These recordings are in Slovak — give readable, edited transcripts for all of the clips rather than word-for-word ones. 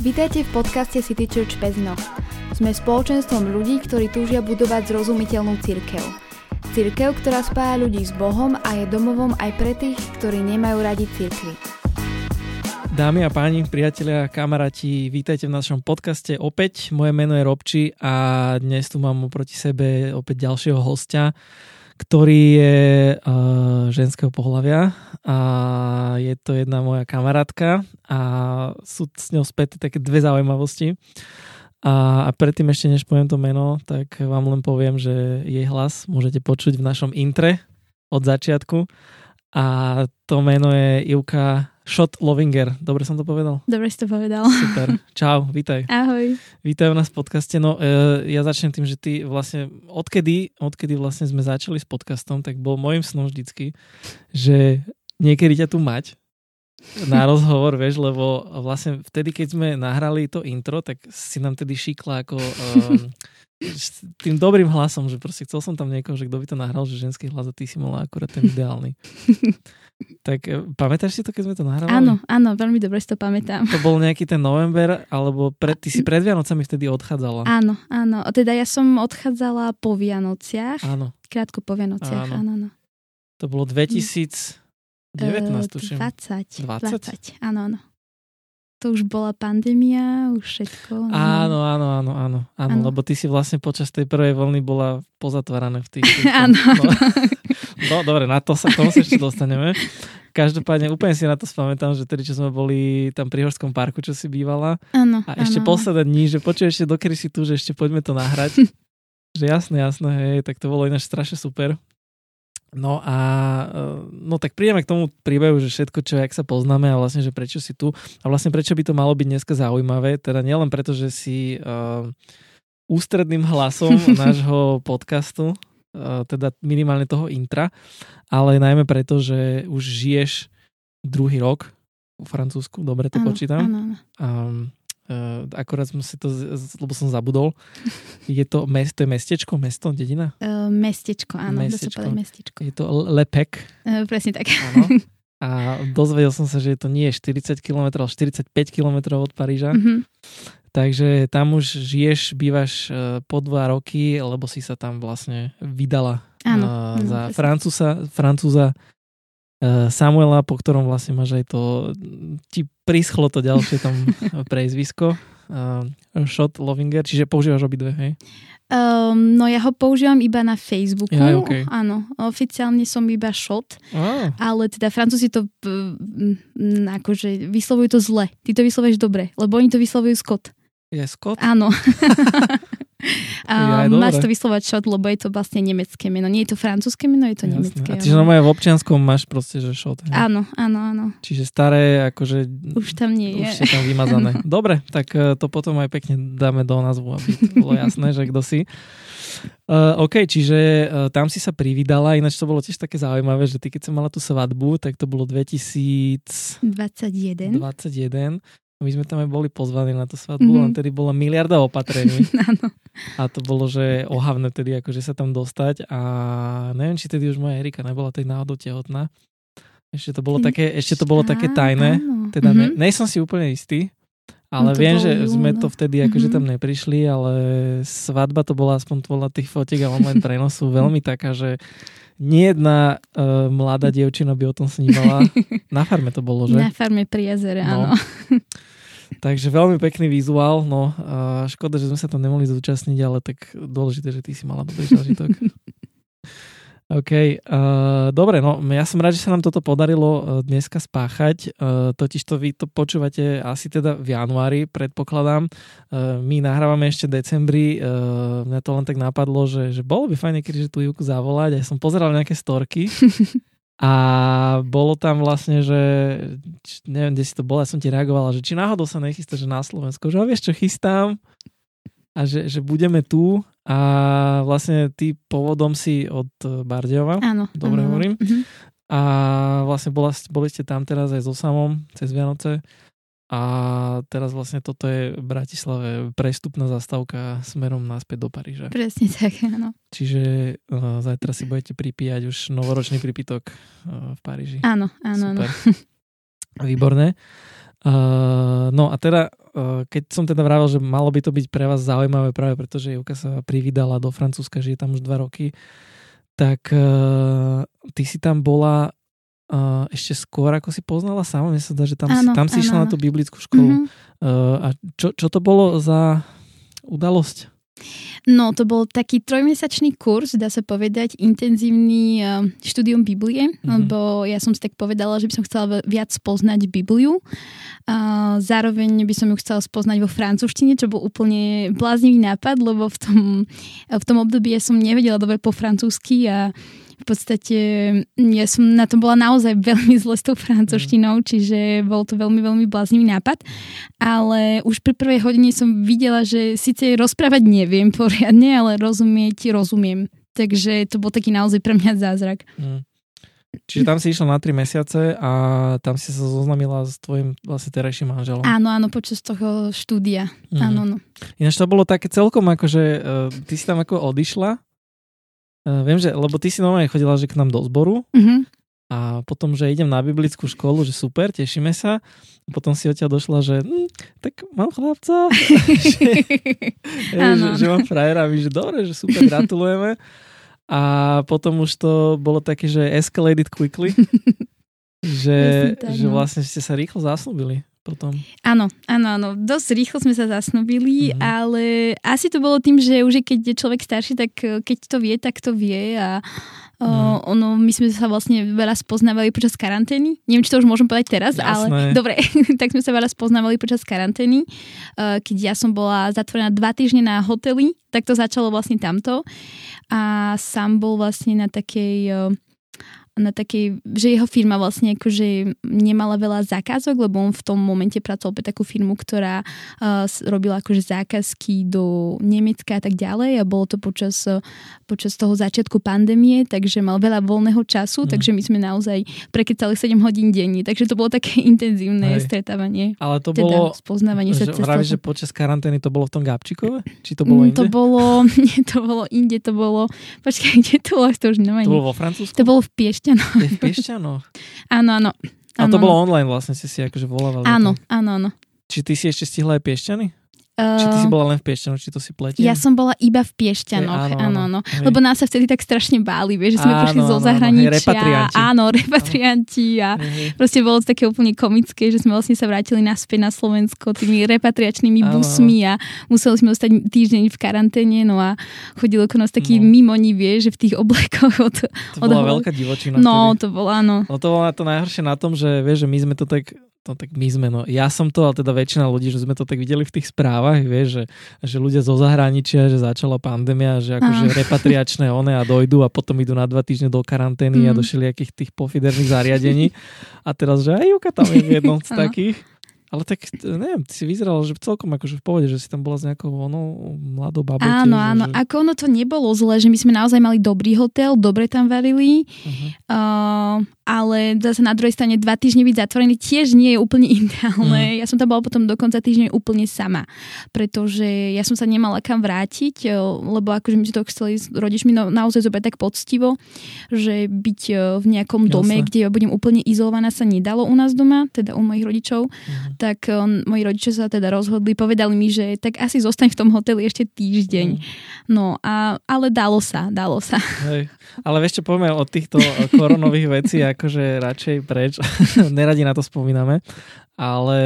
Vitajte v podcaste City Church Pezno. Sme spoločenstvom ľudí, ktorí túžia budovať zrozumiteľnú cirkev. Cirkev, ktorá spája ľudí s Bohom a je domovom aj pre tých, ktorí nemajú radi cirkvi. Dámy a páni, priatelia a kamaráti, vítajte v našom podcaste opäť. Moje meno je Robči a dnes tu mám oproti sebe opäť ďalšieho hostia, ktorý je ženského pohlavia a je to jedna moja kamarátka a sú s ňou späť také dve zaujímavosti. A predtým ešte než poviem to meno, tak vám len poviem, že jej hlas môžete počuť v našom intre od začiatku a to meno je Ivka Schott-Lovinger. Dobre som to povedal? Dobre si to povedal. Super. Čau, vítaj. Ahoj. Vítaj u nás v podcaste. No ja začnem tým, že ty vlastne odkedy vlastne sme začali s podcastom, tak bol môjim snom vždycky, že niekedy ťa tu mať na rozhovor, vieš, lebo vlastne vtedy, keď sme nahrali to intro, tak si nám tedy šikla ako s tým dobrým hlasom, že proste chcel som tam niekoho, že kto by to nahral, že ženský hlas a ty si mala akurát ten ideálny. Tak pamätáš si to, keď sme to nahrávali? Áno, veľmi dobre si to pamätám. To bol nejaký ten november, alebo ty si pred Vianocami vtedy odchádzala. Áno, teda ja som odchádzala po Vianociach. Áno. Krátko po Vianociach, áno. To bolo 2019, tuším. 20, áno. To už bola pandémia, už všetko. Áno. Lebo ty si vlastne počas tej prvej vlny bola pozatváraná v tých... Áno. No, dobre, k tomu sa ešte dostaneme. Každopádne úplne si na to spamätám, že tedy, čo sme boli tam pri Horskom parku, čo si bývala. Áno. Ešte posledné dní, že počuješ ešte dokedy si tu, že ešte poďme to nahrať. Že jasné, hej, tak to bolo ináč strašne super. No tak prídeme k tomu príbehu, že všetko, čo jak sa poznáme a vlastne, že prečo si tu a vlastne prečo by to malo byť dneska zaujímavé, teda nielen preto, že si ústredným hlasom nášho podcastu, teda minimálne toho intra, ale najmä preto, že už žiješ druhý rok v Francúzsku, dobre to počítam. Áno. Akorát som si to, lebo som zabudol. Je to mestečko, mesto, dedina? Mestečko, áno. Mestečko. Mestečko. Je to Le Pecq. Presne tak. Áno. A dozvedel som sa, že to nie je 40 km, 45 km od Paríža. Mm-hmm. Takže tam už žiješ, bývaš po 2 roky, lebo si sa tam vlastne vydala za Francúza Samuela, po ktorom vlastne máš aj to, ti prischlo to ďalšie tam preizvisko, Schott-Lovinger, čiže používaš obidve, hej? No ja ho používam iba na Facebooku, okay. Áno, oficiálne som iba Schott, ale teda Francúzi to akože vyslovujú to zle, ty to vyslovuješ dobre, lebo oni to vyslovujú Scott. Je Scott? Áno. Máš to vyslovať Schott, lebo je to vlastne nemecké meno. Nie je to francúzske meno, je to nemecké. A čiže normálne v občianskom máš proste, že Schott. Ne? Áno. Čiže staré, akože... Už tam nie je. Už je tam vymazané. Dobre, tak to potom aj pekne dáme do názvu, aby to bolo jasné, že kto si. OK, čiže tam si sa privídala, ináč to bolo tiež také zaujímavé, že ty keď som mala tú svadbu, tak to bolo 2021. My sme tam aj boli pozvaní na tú svadbu, len tedy bola miliarda opatrení. A to bolo, že ohavné tedy akože sa tam dostať a neviem, či tedy už moja Erika nebola tedy náhodou tehotná. Ešte to bolo také tajné. Áno. Teda nejsom si úplne istý, ale viem, že sme to vtedy akože tam neprišli, ale svadba to bola aspoň podľa tých fotiek a online prenosu veľmi taká, že nie jedna mladá dievčina by o tom snívala. Na farme to bolo, že? Na farme pri jazere, áno. Takže veľmi pekný vizuál. No, škoda, že sme sa tam nemohli zúčastniť, ale tak dôležité, že ty si mala dobrý zážitok. OK. Dobre, no ja som rád, že sa nám toto podarilo dneska spáchať. Totižto vy to počúvate asi teda v januári, predpokladám. My nahrávame ešte decembri. Mňa to len tak napadlo, že bolo by fajn niekedy, že tú Ivku zavolať. Ja som pozeral nejaké storky a bolo tam vlastne, že neviem, kde si to bolo, ja som ti reagovala, že či náhodou sa nechystá, že na Slovensku. Že vieš, čo chystám? A že budeme tu a vlastne ty povodom si od Bardejova. Áno. Dobre hovorím. Uh-huh. A vlastne boli ste tam teraz aj so Samom cez Vianoce a teraz vlastne toto je v Bratislave prestupná zastávka smerom naspäť do Paríža. Presne tak, áno. Čiže zajtra si budete pripíjať už novoročný pripitok v Paríži. Áno. Super. Výborné. No a teda keď som teda vravel, že malo by to byť pre vás zaujímavé práve pretože Ivka sa privídala do Francúzska, žije tam už 2 roky, tak ty si tam bola ešte skôr, ako si poznala sama. Mne sa zdá, že tam si išla na tú biblickú školu. Mm-hmm. A čo to bolo za udalosť? No, to bol taký 3-mesačný kurz, dá sa povedať, intenzívny štúdium Biblie, lebo ja som si tak povedala, že by som chcela viac spoznať Bibliu. Zároveň by som ju chcela spoznať vo francúzštine, čo bol úplne bláznivý nápad, lebo v tom období ja som nevedela dobre po francúzsky a v podstate ja som na tom bola naozaj veľmi zle s tou francúzštinou, čiže bol to veľmi, veľmi bláznivý nápad. Ale už pri prvej hodine som videla, že síce rozprávať neviem poriadne, ale rozumieť rozumiem. Takže to bol taký naozaj pre mňa zázrak. Čiže tam si išla na 3 mesiace a tam si sa zoznamila s tvojim vlastne terajším manželom. Áno, počas toho štúdia. Áno. Ináč to bolo také celkom akože ty si tam ako odišla. Viem, že, lebo ty si normálne chodila, že k nám do zboru a potom, že idem na biblickú školu, že super, tešíme sa. A potom si odtiaľ došla, že tak mám chlapca, že mám frajera, že dobre, že super, gratulujeme. A potom už to bolo také, že escalated quickly, že vlastne ste sa rýchlo zasľúbili. Potom. Áno. Dosť rýchlo sme sa zasnúbili, ale asi to bolo tým, že už keď je človek starší, tak keď to vie, tak to vie a my sme sa vlastne veľa spoznávali počas karantény. Neviem, či to už môžem povedať teraz, ale dobre, tak sme sa veľa spoznávali počas karantény. Keď ja som bola zatvorená 2 týždne na hoteli, tak to začalo vlastne tamto a sám bol vlastne na takej, že jeho firma vlastne akože nemala veľa zákazok, lebo on v tom momente pracoval pre takú firmu, ktorá robila akože zákazky do Nemecka a tak ďalej a bolo to počas toho začiatku pandémie, takže mal veľa voľného času, takže my sme naozaj prekecali 7 hodín denne, takže to bolo také intenzívne stretávanie. Ale to bolo, spoznávanie sa cez to. Že počas karantény to bolo v tom Gábčikove? Či to bolo inde? To bolo inde, počkaj, kde to bolo? To bolo vo Francúzsku? To bolo v Piešťanoch. V Piešťanoch? Áno. A to bolo online vlastne, ste si akože volávali. Áno. Či ty si ešte stihla aj Piešťany? Či ty si bola len v Piešťanoch, či to si pletie? Ja som bola iba v Piešťanoch, áno. Lebo nás sa vtedy tak strašne báli, vieš, že sme prišli zo zahraničia. Repatrianti. A proste bolo to také úplne komické, že sme vlastne sa vrátili naspäť na Slovensko tými repatriačnými busmi a museli sme ostať týždeň v karanténe, no a chodilo okolo nás taký mimoni, vieš, že v tých oblekoch To bola veľká divočina. No, vtedy. To bolo, áno. No to bolo to najhoršie na tom, že vieš, že my sme to tak... ja som to, ale teda väčšina ľudí, že sme to tak videli v tých správach, vieš, že ľudia zo zahraničia, že začala pandémia, že akože repatriačné a dojdú a potom idú na 2 týždne do karantény a do všelijakých tých pofiderných zariadení a teraz, že aj Juka tam je v jednom z takých. Ale tak, neviem, ty si vyzerala, že celkom akože v pohode, že si tam bola s nejakou mladou babou. Áno. Že... Ako ono to nebolo zle, že my sme naozaj mali dobrý hotel, dobre tam varili, ale zase na druhej strane 2 týždne byť zatvorený tiež nie je úplne ideálne. Ja som tam bola potom dokonca týždeň úplne sama, pretože ja som sa nemala kam vrátiť, lebo akože my to chceli s rodičmi naozaj zobrať tak poctivo, že byť v nejakom dome, kde ja budem úplne izolovaná, sa nedalo u nás doma, teda u mojich rodičov. Tak moji rodičia sa teda rozhodli, povedali mi, že tak asi zostaň v tom hoteli ešte týždeň. No, ale dalo sa. Hej. Ale vieš čo, poďme od týchto koronových vecí, akože radšej preč, neradi na to spomíname, ale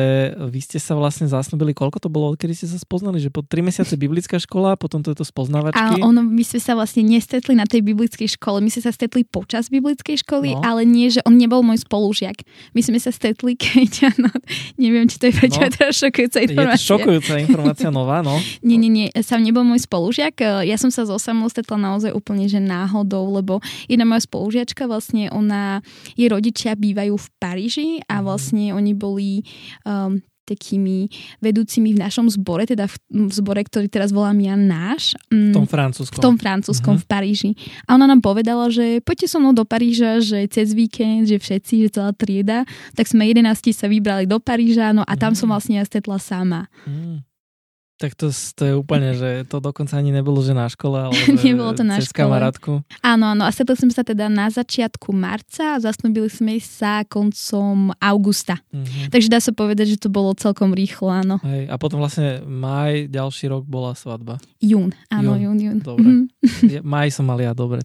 vy ste sa vlastne zasnúbili, koľko to bolo, odkedy ste sa spoznali, že po 3 mesiace biblická škola, potom to je to spoznávačky. My sme sa vlastne nestretli na tej biblickej škole, my sme sa stretli počas biblickej školy, ale nie, že on nebol môj spolužiak. My sme sa stretli, keď, neviem, či to je teda šokujúca informácia. Je to šokujúca informácia nová, no. Nie, sám nebol môj spolužiak, ja som sa so Samuel stretla naozaj úplne, že náhodou, lebo jedna moja spolužiačka, vlastne ona, jej rodičia bývajú v Paríži a vlastne oni boli takými vedúcimi v našom zbore, teda v zbore, ktorý teraz volám ja náš. V tom francúzskom, v Paríži. A ona nám povedala, že poďte so mnou do Paríža, že cez víkend, že všetci, že celá trieda. Tak sme 11 sa vybrali do Paríža, no a tam som vlastne ja stretla sama. Tak to je úplne, že to dokonca ani nebolo, že na škole, ale to na cez škole. Kamarátku. Áno, a stretli sme sa teda na začiatku marca a zasnúbili sme sa koncom augusta. Mm-hmm. Takže dá sa povedať, že to bolo celkom rýchlo, áno. Hej, a potom vlastne maj, ďalší rok bola svadba. Jún, áno, jún. Dobre, maj som mal ja, dobre.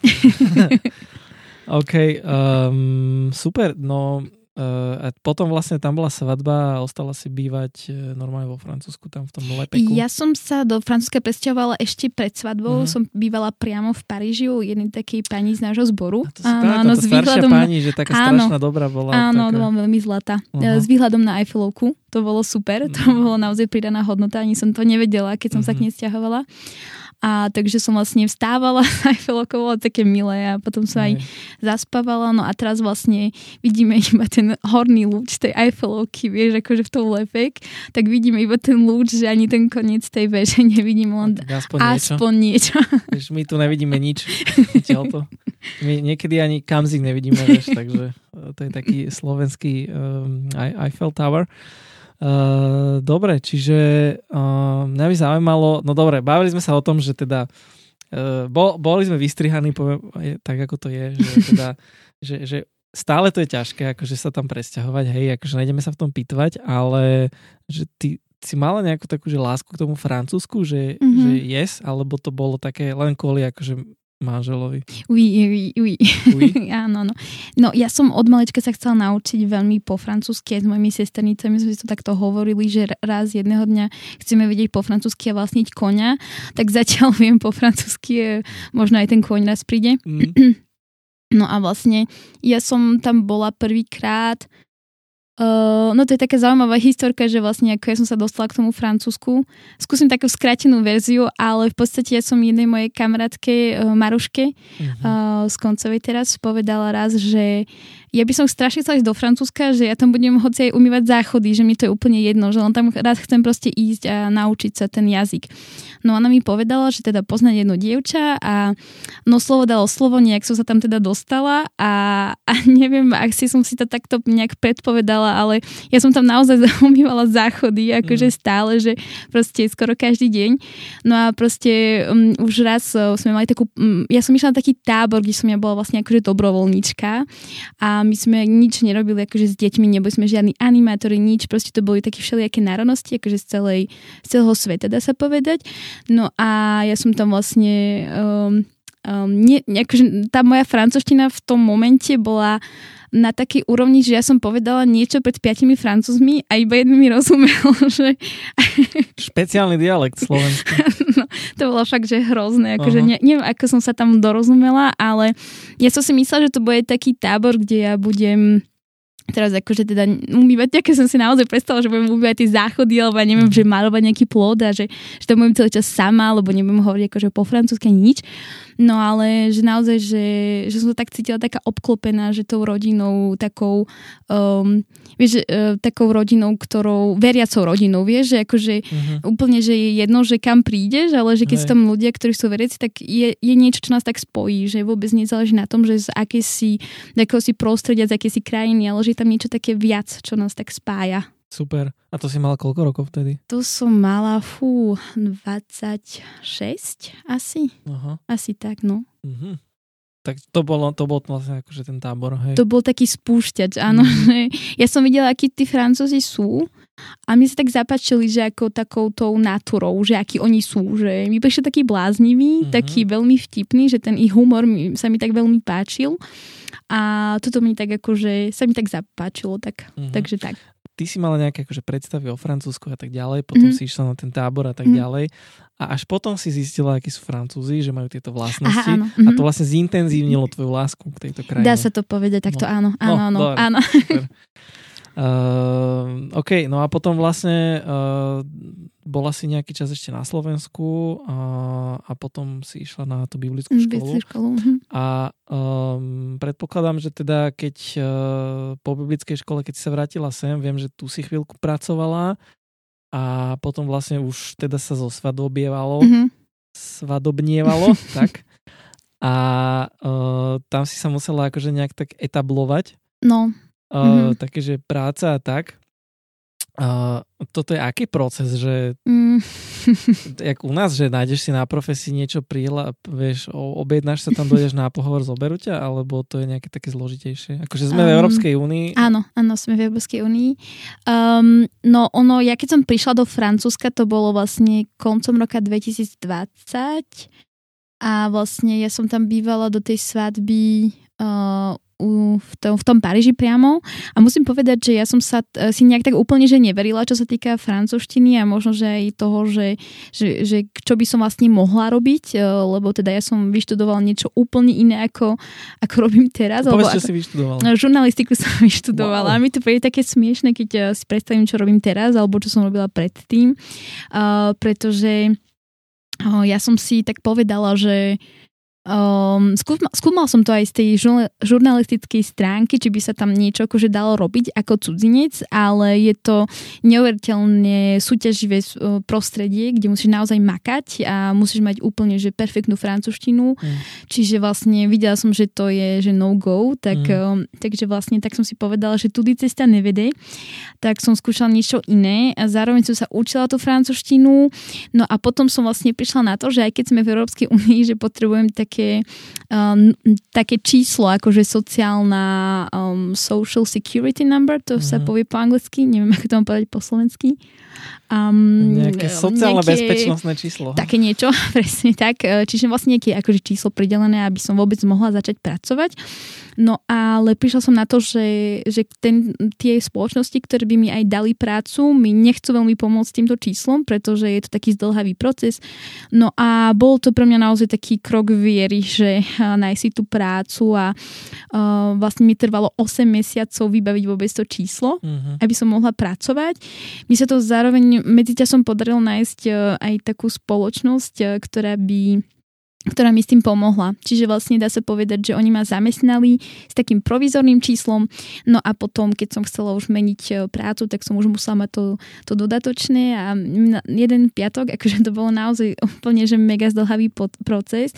OK, super, no... A potom vlastne tam bola svadba a ostala si bývať normálne vo Francúzsku, tam v tom Le Pecqu. Ja som sa do Francúzska presťahovala ešte pred svadbou, som bývala priamo v Paríži u jednej takej pani z nášho zboru. A to si pamätám, táto staršia pani, že taká strašná dobrá bola. Áno, taká... bola veľmi zlatá. S výhľadom na Eiffelovku, to bolo super, to bolo naozaj pridaná hodnota, ani som to nevedela, keď som sa k nej sťahovala. A takže som vlastne vstávala a bolo také milé a potom som aj zaspávala, no a teraz vlastne vidíme iba ten horný lúč tej Eiffelovky, vieš, akože v tom Le Pecq, tak vidíme iba ten lúč, že ani ten koniec tej veže nevidíme, len aspoň niečo. Vieš, my tu nevidíme nič. My niekedy ani kamzik nevidíme, vieš, takže to je taký slovenský Eiffel Tower. Dobre, čiže mňa by zaujímalo, no dobre, bavili sme sa o tom, že teda boli sme vystrihaní, poviem, tak ako to je, že teda že stále to je ťažké, akože sa tam presťahovať, hej, akože nejdeme sa v tom pitvať, ale že ty si mala nejakú takú, že lásku k tomu Francúzsku, že yes, alebo to bolo také len kvôli, akože manželovi. Oui. Áno, no. No ja som od malička sa chcela naučiť veľmi po francúzsky, aj s mojimi sesternicami sme si to takto hovorili, že raz jedného dňa chceme vedieť po francúzsky a vlastniť koňa, tak zatiaľ viem po francúzsky, možno aj ten koň raz príde. Mm. No a vlastne ja som tam bola prvýkrát. No to je taká zaujímavá historka, že vlastne ako ja som sa dostala k tomu Francúzsku. Skúsim takú skrátenú verziu, ale v podstate ja som jednej mojej kamarátke Maruške z Koncovej teraz povedala raz, že ja by som strašne chcela ísť do Francúzska, že ja tam budem hoci aj umývať záchody, že mi to je úplne jedno, že len tam raz chcem proste ísť a naučiť sa ten jazyk. No ona mi povedala, že teda poznať jedno dievča a no slovo dalo slovo, nejak som sa tam teda dostala a neviem, asi som si to takto nejak predpovedala, ale ja som tam naozaj umývala záchody, akože stále, že proste skoro každý deň. No a proste už raz sme mali takú, ja som išla na taký tábor, kde som ja bola vlastne akože dobrovoľníčka a my sme nič nerobili akože s deťmi, neboli sme žiadni animátori, nič, proste to boli také všelijaké národnosti, akože z celého sveta, dá sa povedať. No a ja som tam vlastne akože tá moja francúzština v tom momente bola na takej úrovni, že ja som povedala niečo pred 5 Francúzmi a iba jeden mi rozumel, že... Špeciálny dialekt slovenský. No, to bolo fakt, že hrozné. Akože neviem, ako som sa tam dorozumela, ale ja som si myslela, že to bude taký tábor, kde ja budem... Teraz akože teda umývať, aké som si naozaj predstavila, že budem umývať tie záchody, alebo ja neviem, že malovať nejaký plod a že tam budem celý čas sama, alebo nebudem hovoriť akože po francúzsky ani nič. No ale že naozaj, že som to tak cítila taká obklopená, že tou rodinou takou, vieš, takou rodinou, ktorou, veriacou rodinou, vieš, že akože úplne, že je jedno, že kam prídeš, ale že keď sú tam ľudia, ktorí sú veriaci, tak je niečo, čo nás tak spojí, že vôbec nezáleží na tom, že z akého si prostredia, z akej si krajiny, ale že tam niečo také viac, čo nás tak spája. Super. A to si mala koľko rokov vtedy? To som mala, 26 asi. Aha. Asi tak, no. Mhm. Tak to bol vlastne akože ten tábor, hej. To bol taký spúšťač, áno. Ja som videla, akí tí Francúzi sú a mne sa tak zapáčili, že ako takoutou naturou, že akí oni sú, že mi prišli takí bláznivý, taký veľmi vtipný, že ten ich humor sa mi tak veľmi páčil a toto mi tak akože sa mi tak zapáčilo, tak, takže tak. Ty si mala nejaké akože predstavy o Francúzsku a tak ďalej, potom si išla na ten tábor a tak ďalej a až potom si zistila, akí sú Francúzi, že majú tieto vlastnosti. Aha, a to vlastne zintenzívnilo tvoju lásku k tejto krajine. Dá sa to povedať takto, áno. OK, no a potom vlastne bola si nejaký čas ešte na Slovensku a potom si išla na tú biblickú školu. A predpokladám, že teda keď po biblickej škole, keď si sa vrátila sem, viem, že tu si chvíľku pracovala a potom vlastne už teda sa svadobnievalo, tak. A tam si sa musela akože nejak tak etablovať. No. Takéže práca a tak. Toto je aký proces, že jak u nás, že nájdeš si na profesii niečo vieš, objednáš sa tam, dojdeš na pohovor, zoberú ťa, alebo to je nejaké také zložitejšie? Akože sme v Európskej únii. Áno, sme v Európskej únii. Ja keď som prišla do Francúzska, to bolo vlastne koncom roka 2020 a vlastne ja som tam bývala do tej svadby v tom Paríži priamo a musím povedať, že ja som sa si nejak tak úplne, že neverila, čo sa týka francúzštiny a možno, že aj toho, že čo by som vlastne mohla robiť, lebo teda ja som vyštudovala niečo úplne iné, ako robím teraz. Povedz, čo si vyštudovala. Žurnalistiku som vyštudovala. Wow. Mi to je také smiešne, keď si predstavím, čo robím teraz, alebo čo som robila predtým, pretože ja som si tak povedala, že skúmal som to aj z tej žurnalistickej stránky, či by sa tam niečo akože dalo robiť ako cudzinec, ale je to neuveriteľne súťaživé prostredie, kde musíš naozaj makať a musíš mať úplne že perfektnú francúzštinu, čiže vlastne videla som, že to je že no go, takže vlastne tak som si povedala, že tudy cesta nevede, tak som skúšala niečo iné a zároveň som sa učila tú francúzštinu, no a potom som vlastne prišla na to, že aj keď sme v Európskej únii, že potrebujem také číslo, akože sociálna social security number, to sa povie po anglicky, neviem, ako to mám povedať po slovensky. Nejaké sociálne bezpečnostné číslo. Také niečo, presne tak. Čiže vlastne nejaké akože číslo pridelené, aby som vôbec mohla začať pracovať. No ale prišla som na to, že tie spoločnosti, ktoré by mi aj dali prácu, mi nechcú veľmi pomôcť týmto číslom, pretože je to taký zdĺhavý proces. No a bol to pre mňa naozaj taký krok viery, že nájsť si tú prácu a vlastne mi trvalo 8 mesiacov vybaviť vôbec to číslo, aby som mohla pracovať. Mi sa to zároveň medzičasom podarilo nájsť aj takú spoločnosť, ktorá mi s tým pomohla. Čiže vlastne dá sa povedať, že oni ma zamestnali s takým provizorným číslom, no a potom, keď som chcela už meniť prácu, tak som už musela mať to dodatočné a jeden piatok, akože to bolo naozaj úplne, že mega zdlhavý proces.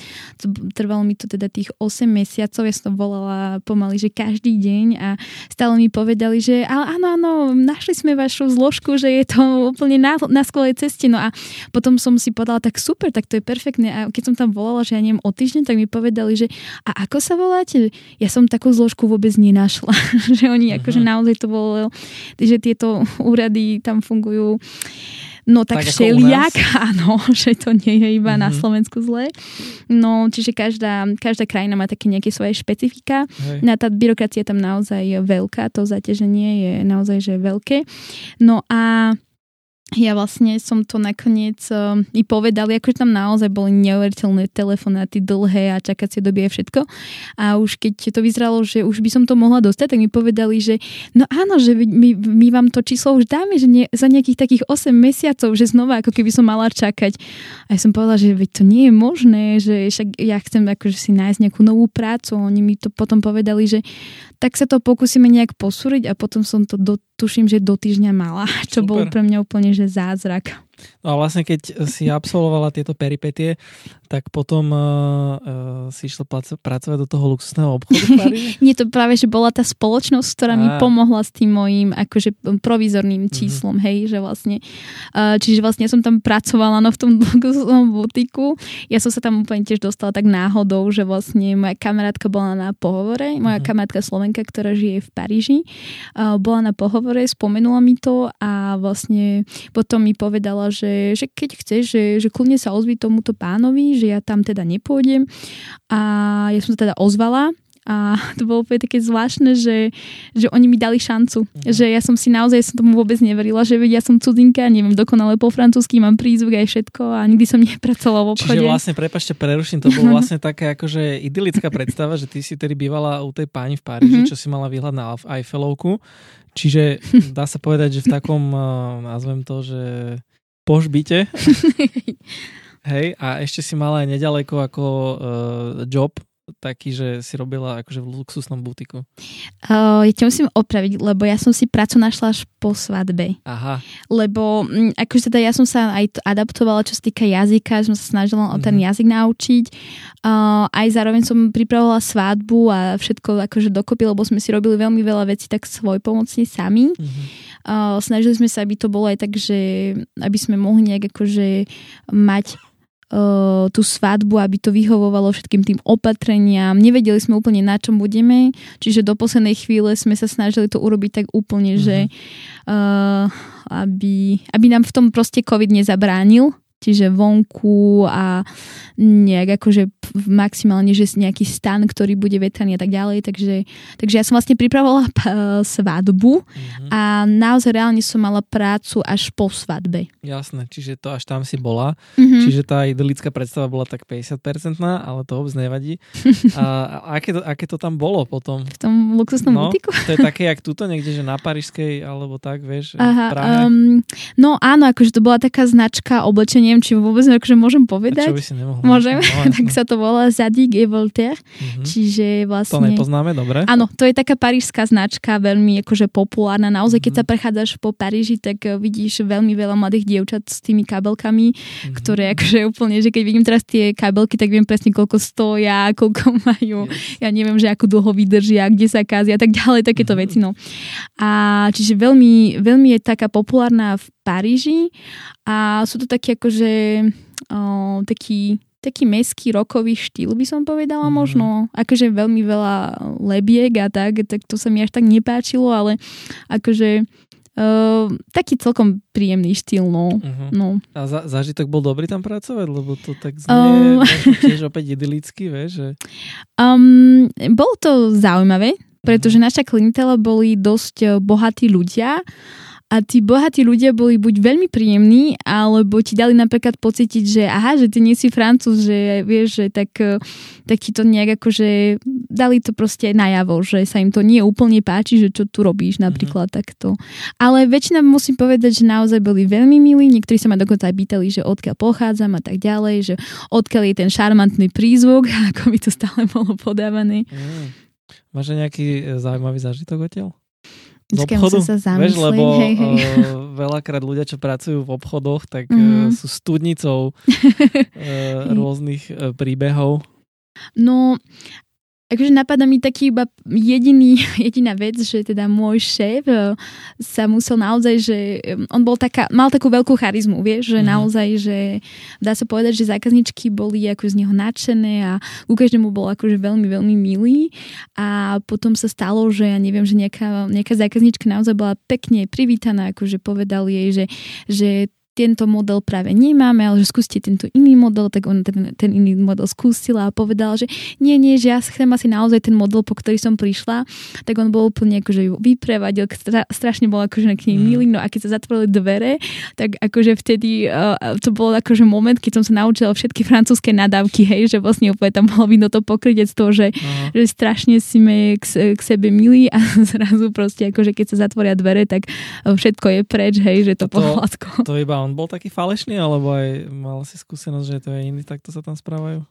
Trvalo mi to teda tých 8 mesiacov, ja som volala pomaly, že každý deň a stále mi povedali, že áno, našli sme vašu zložku, že je to úplne na skvelej ceste, no a potom som si povedala, tak super, tak to je perfektné a keď som tam volala, že ja neviem, o týždeň, tak mi povedali, že a ako sa voláte? Ja som takú zložku vôbec nenašla. Že oni akože naozaj to bolo, že tieto úrady tam fungujú no tak všeliak, áno, že to nie je iba na Slovensku zlé. No, čiže každá krajina má také nejaké svoje špecifika. No, tá byrokracia tam naozaj veľká, to zaťaženie je naozaj že veľké. No a ja vlastne som to nakoniec i povedali, akože tam naozaj boli neuveriteľné telefonáty dlhé a čakacie doby a všetko. A už keď to vyzeralo, že už by som to mohla dostať, tak mi povedali, že no áno, že my vám to číslo už dáme, že za nejakých takých 8 mesiacov, že znova ako keby som mala čakať. A ja som povedala, že veď to nie je možné, že však ja chcem akože si nájsť nejakú novú prácu. Oni mi to potom povedali, že tak sa to pokúsime nejak posúriť a potom som to tuším, že do týždňa mala, čo bolo pre mňa úplne že zázrak. No a vlastne keď si absolvovala tieto peripetie, tak potom si išla pracovať do toho luxusného obchodu v Paríži? Nie, to práve, že bola tá spoločnosť, ktorá mi pomohla s tým mojím akože provizorným číslom, hej, že vlastne. Čiže vlastne ja som tam pracovala v tom luxusnom butiku. Ja som sa tam úplne tiež dostala tak náhodou, že vlastne moja kamarátka bola na pohovore, moja kamarátka Slovenka, ktorá žije v Paríži, bola na pohovore, spomenula mi to a vlastne potom mi povedala, že keď chceš, že kľudne sa ozvi tomuto pánovi, že ja tam teda nepôjdem. A ja som sa teda ozvala a to bolo úplne také zvláštne, že oni mi dali šancu. Že ja som si naozaj tomu vôbec neverila, že veď ja som cudzinka, neviem dokonale po francúzsky, mám prízvuk aj všetko a nikdy som nepracovala v obchode. Čiže vlastne, prepáčte, preruším, to bolo vlastne také akože idylická predstava, že ty si tedy bývala u tej páni v Paríži, čo si mala výhľad na Eiffelovku. Čiže dá sa povedať, že v takom, nazvem to, že požbite. Hej, a ešte si mala aj nedaleko ako job taký, že si robila akože v luxusnom butiku? Ja ťa musím opraviť, lebo ja som si prácu našla až po svadbe. Aha. Lebo akože teda ja som sa aj adaptovala, čo sa týka jazyka, som sa snažila o ten jazyk naučiť. Aj zároveň som pripravovala svadbu a všetko akože dokopy, lebo sme si robili veľmi veľa vecí tak svojpomocne sami. Snažili sme sa, aby to bolo aj tak, že aby sme mohli nejak akože mať tú svadbu, aby to vyhovovalo všetkým tým opatreniam. Nevedeli sme úplne, na čom budeme, čiže do poslednej chvíle sme sa snažili to urobiť tak úplne, že aby nám v tom proste COVID nezabránil, čiže vonku a nejak akože maximálne, že nejaký stan, ktorý bude vetraný a tak ďalej. Takže ja som vlastne pripravovala svadbu a naozaj reálne som mala prácu až po svadbe. Jasné, čiže to až tam si bola. Čiže tá idylická predstava bola tak 50%, ale to vôbec nevadí. A aké to tam bolo potom? V tom luxusnom butiku? To je také, jak tuto niekde, že na Parížskej, alebo tak, vieš, v Prahe. No áno, akože to bola taká značka oblečenia, neviem, či vôbec akože môžem povedať. A čo by si nemohla? Môžem, tak sa to volá Zadig et Voltaire. Čiže vlastne... To nepoznáme, dobre. Áno, to je taká parížská značka, veľmi akože populárna. Naozaj, keď sa prechádzaš po Paríži, tak vidíš veľmi veľa mladých dievčat s tými kabelkami, ktoré akože úplne, že keď vidím teraz tie kabelky, tak viem presne, koľko stoja, koľko majú. Ja neviem, že ako dlho vydržia, kde sa kazia a tak ďalej, takéto veci. No. A čiže veľmi, veľmi je taká populárna v Paríži a sú to takí akože taký meský rokový štýl, by som povedala možno. Akože veľmi veľa lebiek a tak to sa mi až tak nepáčilo, ale akože taký celkom príjemný štýl, no. A zážitok bol dobrý tam pracovať? Lebo to tak znie, tiež opäť idylicky, vieš? Že... bolo to zaujímavé, pretože naša klientela boli dosť bohatí ľudia. A tí bohatí ľudia boli buď veľmi príjemní, alebo ti dali napríklad pocítiť, že aha, že ty nie si Francúz, že vieš, že tak ti to nejak akože dali to proste najavo, že sa im to nie úplne páči, že čo tu robíš napríklad takto. Ale väčšina musím povedať, že naozaj boli veľmi milí, niektorí sa ma dokonca aj pýtali, že odkiaľ pochádzam a tak ďalej, že odkiaľ je ten šarmantný prízvuk, ako by to stále bolo podávané. Máš nejaký zaujímavý zážitok odtiaľ? Do obchodu, vieš, lebo veľakrát ľudia, čo pracujú v obchodoch, tak sú studnicou rôznych príbehov. No, akože napadá mi taký iba jediná vec, že teda môj šéf sa musel naozaj, že on bol mal takú veľkú charizmu, vieš, že naozaj, že dá sa povedať, že zákazničky boli ako z neho nadšené a ku každému bol akože veľmi, veľmi milý a potom sa stalo, že ja neviem, že nejaká zákaznička naozaj bola pekne privítaná, akože povedal jej, že tento model práve nemáme, ale že skúste tento iný model, tak on ten iný model skúsila a povedala, že nie, že ja chcem asi naozaj ten model, po ktorý som prišla, tak on bol úplne akože vyprevadil, strašne bol akože na k nej milý, no a keď sa zatvorili dvere, tak akože vtedy to bol akože moment, keď som sa naučila všetky francúzske nadávky, hej, že vlastne úplne tam bolo vidno to pokrytectvo, že strašne sme k sebe milí a zrazu proste akože keď sa zatvoria dvere, tak všetko je preč, hej, že to pohľadko. To iba on bol taký falešný, alebo aj mal si skúsenosť, že to je iný, takto sa tam správajú?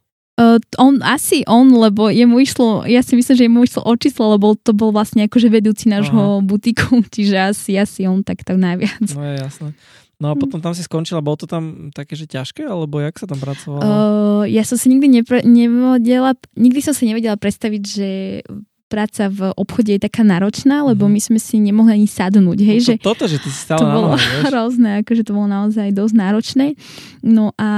On, lebo jemu išlo, ja si myslím, že jemu išlo o číslo, lebo to bol vlastne akože vedúci nášho butiku, čiže asi on tak najviac. No je jasné. No a potom tam si skončila, bolo to tam také, že ťažké, alebo jak sa tam pracovalo? Ja som si nikdy som si nevedela predstaviť, že práca v obchode je taká náročná, lebo my sme si nemohli ani sadnúť. Hej, že toto, že ty si stále náhľad, vieš? To bolo hrozné, akože to bolo naozaj dosť náročné. No a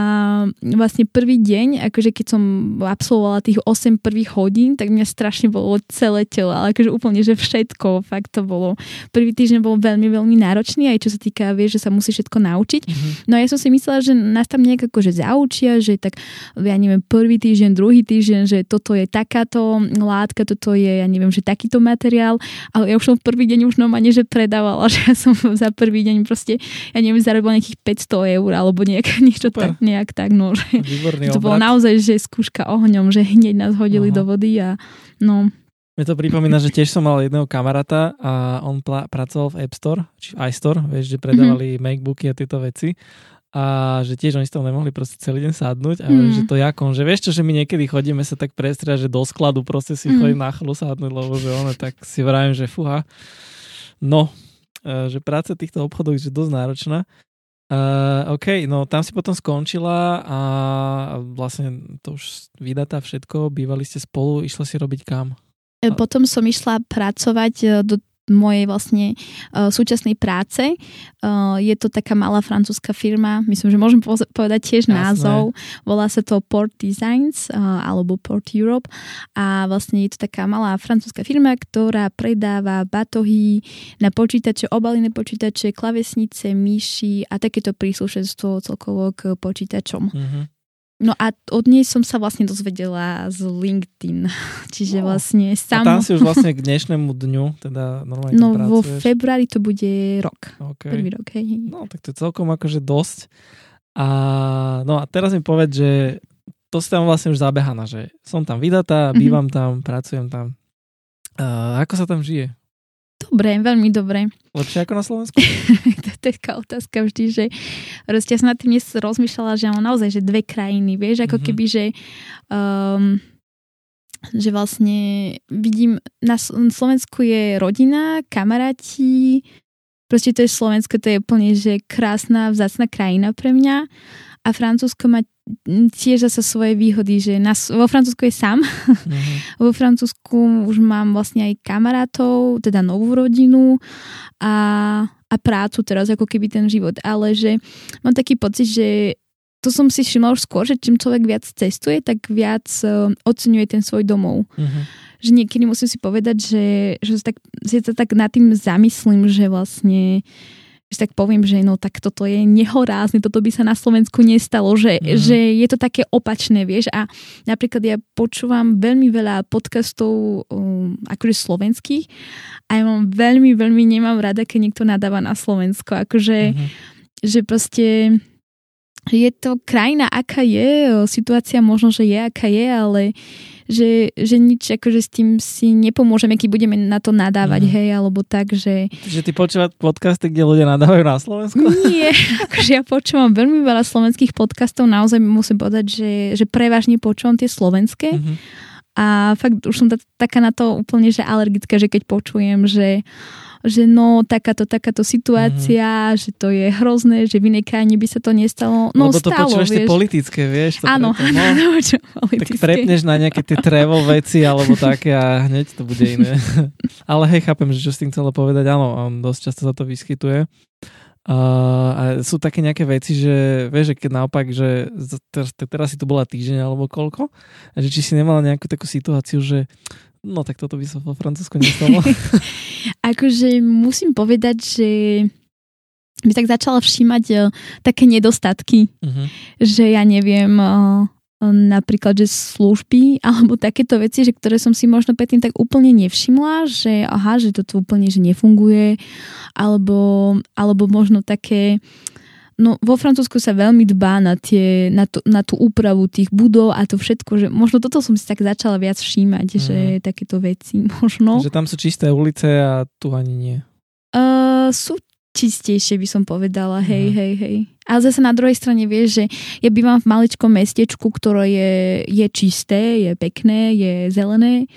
vlastne prvý deň, akože keď som absolvovala tých 8 prvých hodín, tak mňa strašne bolo celé telo, ale akože úplne, že všetko, fakt to bolo. Prvý týždeň bol veľmi, veľmi náročný, aj čo sa týka, vieš, že sa musí všetko naučiť. No a ja som si myslela, že nás tam nejak akože zaučia, že tak, ja neviem, prvý týždeň, druhý týždeň, že toto je takáto látka, toto je ja neviem, že takýto materiál, ale ja už som v prvý deň už normálne, že predávala, že ja som za prvý deň proste, ja neviem, zarobila nejakých 500 € alebo niečo tak nejak tak, no, že to bolo naozaj, že skúška ohňom, že hneď nás hodili do vody a no. Mne to pripomína, že tiež som mal jedného kamaráta a on pracoval v App Store, či iStore, vieš, že predávali Macbooky a tieto veci. a že tiež oni s tom nemohli proste celý deň sadnúť a že to jakom, že vieš čo, že my niekedy chodíme sa tak prestrieľať, že do skladu proste si chodím na chvíľu sadnúť, lebo že ono tak si vravím, že fúha. No, že práca týchto obchodov je dosť náročná. OK, no tam si potom skončila a vlastne to už vydatá všetko, bývali ste spolu, išla si robiť kam? Potom som išla pracovať do mojej vlastne súčasnej práce. Je to taká malá francúzska firma, myslím, že môžem povedať tiež názov, volá sa to Port Designs alebo Port Europe a vlastne je to taká malá francúzska firma, ktorá predáva batohy na počítače, obalené počítače, klavesnice, myši a takéto príslušenstvo celkovo k počítačom. Mm-hmm. No a od nej som sa vlastne dozvedela z LinkedIn. Čiže vlastne A tam si už vlastne k dnešnému dňu teda normálne tam pracuješ? No vo februári to bude rok. Okay. Prvý rok, hej. No tak to je celkom akože dosť. A, no a teraz mi povedz, že to si tam vlastne už zabehaná, že som tam vydatá, bývam tam, pracujem tam. Ako sa tam žije? Dobre, veľmi dobre. Lepšie ako na Slovensku? To je taká otázka vždy, že ja som na tým rozmýšľala, že mám naozaj, že dve krajiny, vieš, ako keby, že vlastne vidím, na Slovensku je rodina, kamaráti, proste to je Slovensko, to je úplne, že krásna, vzácna krajina pre mňa a Francúzsko má tiež zase svoje výhody, že vo Francúzsku je sám. Vo Francúzsku už mám vlastne aj kamarátov, teda novú rodinu a prácu teraz, ako keby ten život. Ale že mám taký pocit, že to som si všimla už skôr, že čím človek viac cestuje, tak viac oceňuje ten svoj domov. Že niekedy musím si povedať, že sa tak nad tým zamyslím, že vlastne že tak poviem, že no tak toto je nehorázne, toto by sa na Slovensku nestalo, že je to také opačné, vieš, a napríklad ja počúvam veľmi veľa podcastov akože slovenských a ja mám veľmi nemám rada, keď niekto nadáva na Slovensko, akože že proste je to krajina, aká je, situácia možno, že je, aká je, ale že nič akože s tým si nepomôžeme, keď budeme na to nadávať, hej, alebo tak, že... Že ty počúvaš podcasty, kde ľudia nadávajú na Slovensku? Nie, akože ja počúvam veľmi veľa slovenských podcastov, naozaj musím povedať, že prevažne počúvam tie slovenské a fakt už som taká na to úplne, že alergická, že keď počujem, že no, takáto situácia, že to je hrozné, že v inej krajine by sa to nestalo. No, lebo to stalo, počúvaš tie politické, vieš? Áno, politické. Tak prepneš na nejaké tie travel veci alebo také a hneď to bude iné. Ale hej, chápem, že čo s tým chcela povedať. Áno, dosť často sa to vyskytuje. A sú také nejaké veci, že vieš, že keď naopak, že teraz si tu bola týždeň alebo koľko, a že či si nemala nejakú takú situáciu, že no tak toto by sa vo Francúzsku nestalo. Akože musím povedať, že by tak začala všímať také nedostatky, že ja neviem, napríklad, že služby alebo takéto veci, že ktoré som si možno predtým tak úplne nevšimla, že aha, že toto úplne že nefunguje alebo možno také. No vo Francúzsku sa veľmi dbá na tú úpravu tých budov a to všetko, že možno toto som si tak začala viac všímať, že takéto veci možno. Že tam sú čisté ulice a tu ani nie. Sú čistejšie, by som povedala, hej. Ale zase na druhej strane vieš, že ja bývam v maličkom mestečku, ktoré je čisté, je pekné, je zelené.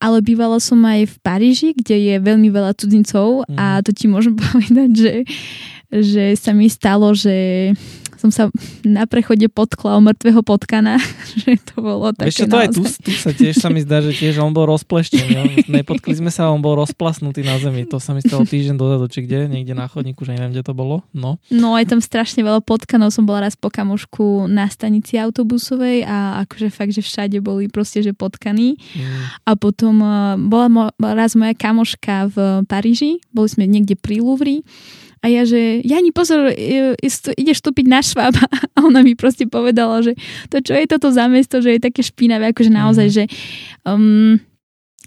Ale bývala som aj v Paríži, kde je veľmi veľa cudzincov a to ti môžem povedať, že sa mi stalo, že som sa na prechode potkla o mŕtvého potkana, že to bolo také. Ešte to naozaj. Aj tu sa tiež sa mi zdá, že tiež on bol rozpleštený. Ja? Nepotkli sme sa, on bol rozplasnutý na zemi. To sa mi stalo týždeň dozadu, či kde, niekde na chodníku, že neviem, kde to bolo. No aj tam strašne veľa potkanov. Som bola raz po kamošku na stanici autobusovej a akože fakt, že všade boli proste, že potkaní. A potom bola raz moja kamoška v Paríži, boli sme niekde pri Louvre. A ja, že Jani, pozor, ideš vstúpiť na Švába. A ona mi proste povedala, že to, čo je toto za mesto, že je také špinavé, akože naozaj, že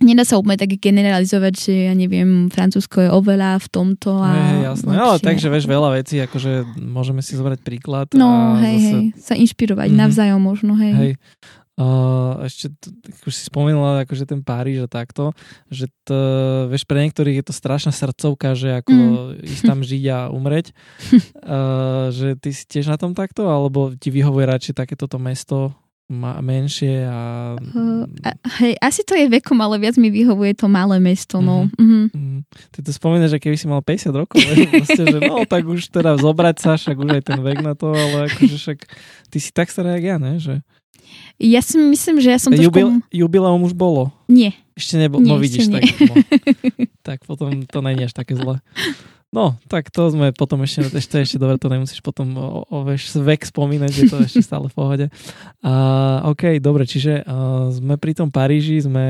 nedá sa úplne tak generalizovať, že ja neviem, Francúzsko je oveľa v tomto a... Jasné, ale takže vieš veľa vecí, akože môžeme si zobrať príklad. No, a zase sa inšpirovať navzájom možno, hej. Ešte, už si spomenula, akože ten Paríž a takto, že to, vieš, pre niektorých je to strašná srdcovka, že ako ísť tam žiť a umreť. Že ty si tiež na tom takto? Alebo ti vyhovuje radšej takéto mesto menšie? Hej, asi to je vekom, ale viac mi vyhovuje to malé mesto, no. Ty to spomínaš, že keby si mal 50 rokov, vlastne, že no, tak už teda zobrať sa, však už aj ten vek na to, ale akože však ty si tak stará, jak ja, ne? Že... Ja si myslím, že ja som to... Jubileum už bolo? Nie. Ešte nebolo? No vidíš, tak, no. Tak potom to nie je až také zlé. No, tak to sme potom ešte dobre, to nemusíš potom vek spomínať, že to ešte stále v pohode. OK, dobre, čiže sme pri tom Paríži, sme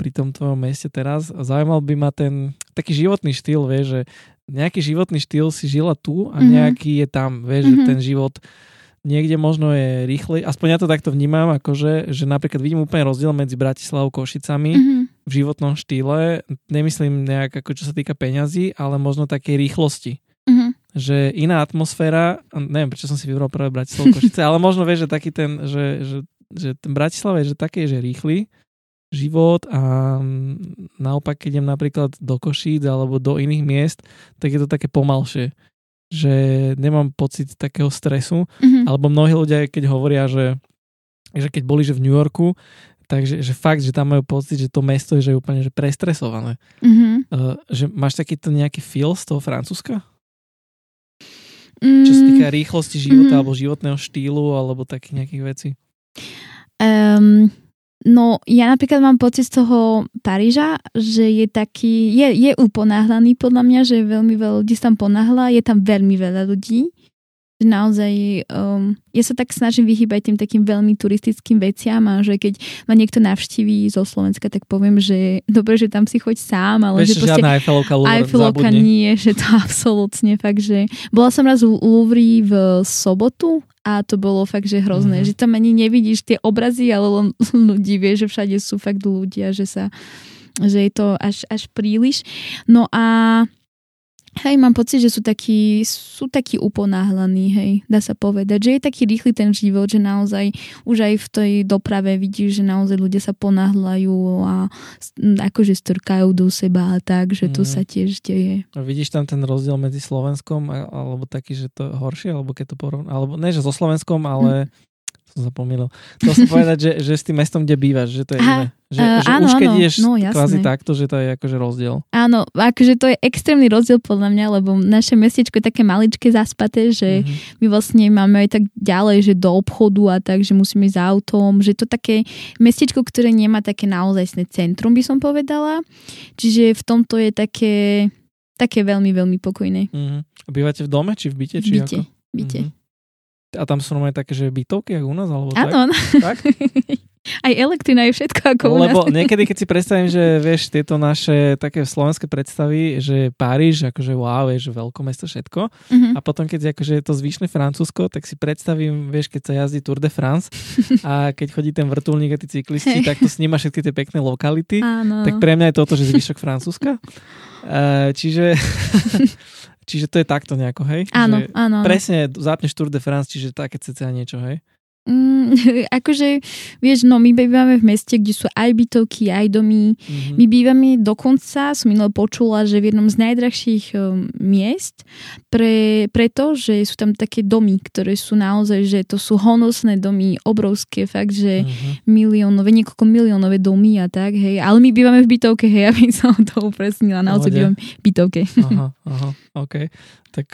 pri tom tvojom meste teraz. Zaujímal by ma ten taký životný štýl, vieš, že nejaký životný štýl si žila tu a nejaký je tam, vieš, že ten život... Niekde možno je rýchlej, aspoň ja to takto vnímam, akože, že napríklad vidím úplne rozdiel medzi Bratislavou a Košicami v životnom štýle, nemyslím nejak ako čo sa týka peňazí, ale možno takej rýchlosti. Že iná atmosféra, neviem, prečo som si vybral práve Bratislavu Košice, ale možno vieš, že taký ten, že ten Bratislava je že taký, že rýchly život a naopak, keď idem napríklad do Košíc alebo do iných miest, tak je to také pomalšie. Že nemám pocit takého stresu, alebo mnohí ľudia, keď hovoria, že keď boli že v New Yorku, takže že fakt, že tam majú pocit, že to mesto je že úplne že prestresované. Že máš takýto nejaký feel z toho Francúzska? Čo sa týka rýchlosti života, alebo životného štýlu, alebo takých nejakých vecí? No, ja napríklad mám pocit z toho Paríža, že je taký, je uponáhlaný podľa mňa, že veľmi veľa ľudí sa tam ponáhla, je tam veľmi veľa ľudí. Naozaj, ja sa tak snažím vyhýbať tým takým veľmi turistickým veciam a že keď ma niekto navštíví zo Slovenska, tak poviem, že dobre, že tam si choď sám, ale veš, že proste Eiffelovka nie, že to absolútne fakt, že... Bola som raz v Louvre v sobotu a to bolo fakt, že hrozné, že tam ani nevidíš tie obrazy, ale len ľudí, vie, že všade sú fakt ľudia, že je to až príliš. No a hej, mám pocit, že sú takí uponáhlaní, hej, dá sa povedať, že je taký rýchly ten život, že naozaj už aj v tej doprave vidíš, že naozaj ľudia sa ponáhľajú a akože strkajú do seba a tak, že to sa tiež deje. A vidíš tam ten rozdiel medzi Slovenskom alebo taký, že to je horšie, alebo keď to porovná, alebo ne, že so Slovenskom, ale som zapomínal. To som povedať, že s tým mestom, kde bývaš, že to je iné. Že áno, už keď ideš kvázi takto, že to je akože rozdiel. Áno, akože to je extrémny rozdiel podľa mňa, lebo naše mestečko je také maličké zaspaté, že my vlastne máme aj tak ďalej, že do obchodu a tak, že musíme ísť autom, že to také mestečko, ktoré nemá také naozajstné centrum, by som povedala. Čiže v tomto je také veľmi, veľmi pokojné. Bývate v dome, či v byte? V byte, A tam sú normálne také, že bytovky, ako u nás, alebo ano, tak? Aj elektrina je všetko, ako u nás. Lebo niekedy, keď si predstavím, že vieš, tieto naše také slovenské predstavy, že Paríž, akože wow, je že veľké mesto, všetko. A potom, keď akože je to zvyšné Francúzsko, tak si predstavím, vieš, keď sa jazdí Tour de France a keď chodí ten vrtuľník a tí cyklisti, tak to sníma všetky tie pekné lokality. Áno. Tak pre mňa je toto, že zvyšok Francúzska. Čiže to je takto nejako, hej? Áno, že áno. Presne, zapneš Tour de France, čiže také cca niečo, hej? Akože, vieš, no my bývame v meste, kde sú aj bytovky, aj domy. My bývame dokonca, som minule počula, že v jednom z najdrahších miest, preto, že sú tam také domy, ktoré sú naozaj, že to sú honosné domy, obrovské, fakt, že niekoľko miliónové domy a tak, hej. Ale my bývame v bytovke, hej, aby som to upresnila. Naozaj bývame v bytovke. Aha, okej. Tak...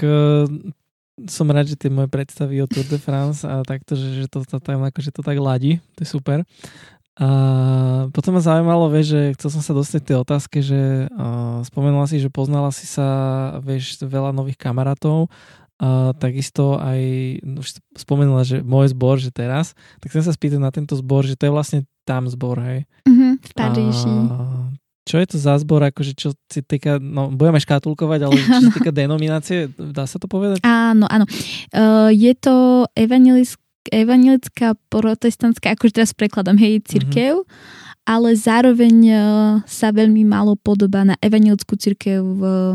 Som rád, že tie moje predstavy o Tour de France a takto, že to tam akože to tak ladí, to je super. A potom ma zaujímalo, vieš, že chcel som sa dostať k tej otázke, že spomenula si, že poznala si sa, vieš, veľa nových kamarátov, takisto aj, už spomenula, že môj zbor, že teraz, tak chcem sa spýtať na tento zbor, že to je vlastne tam zbor, hej? V Paríži. Čo je to za zbor, akože čo si týka, no budeme škatulkovať, ale čo sa týka denominácie, dá sa to povedať? Áno. Je to evangelická protestantská, akože teraz prekladám, hej, cirkev ale zároveň sa veľmi málo podobá na evanjelickú cirkev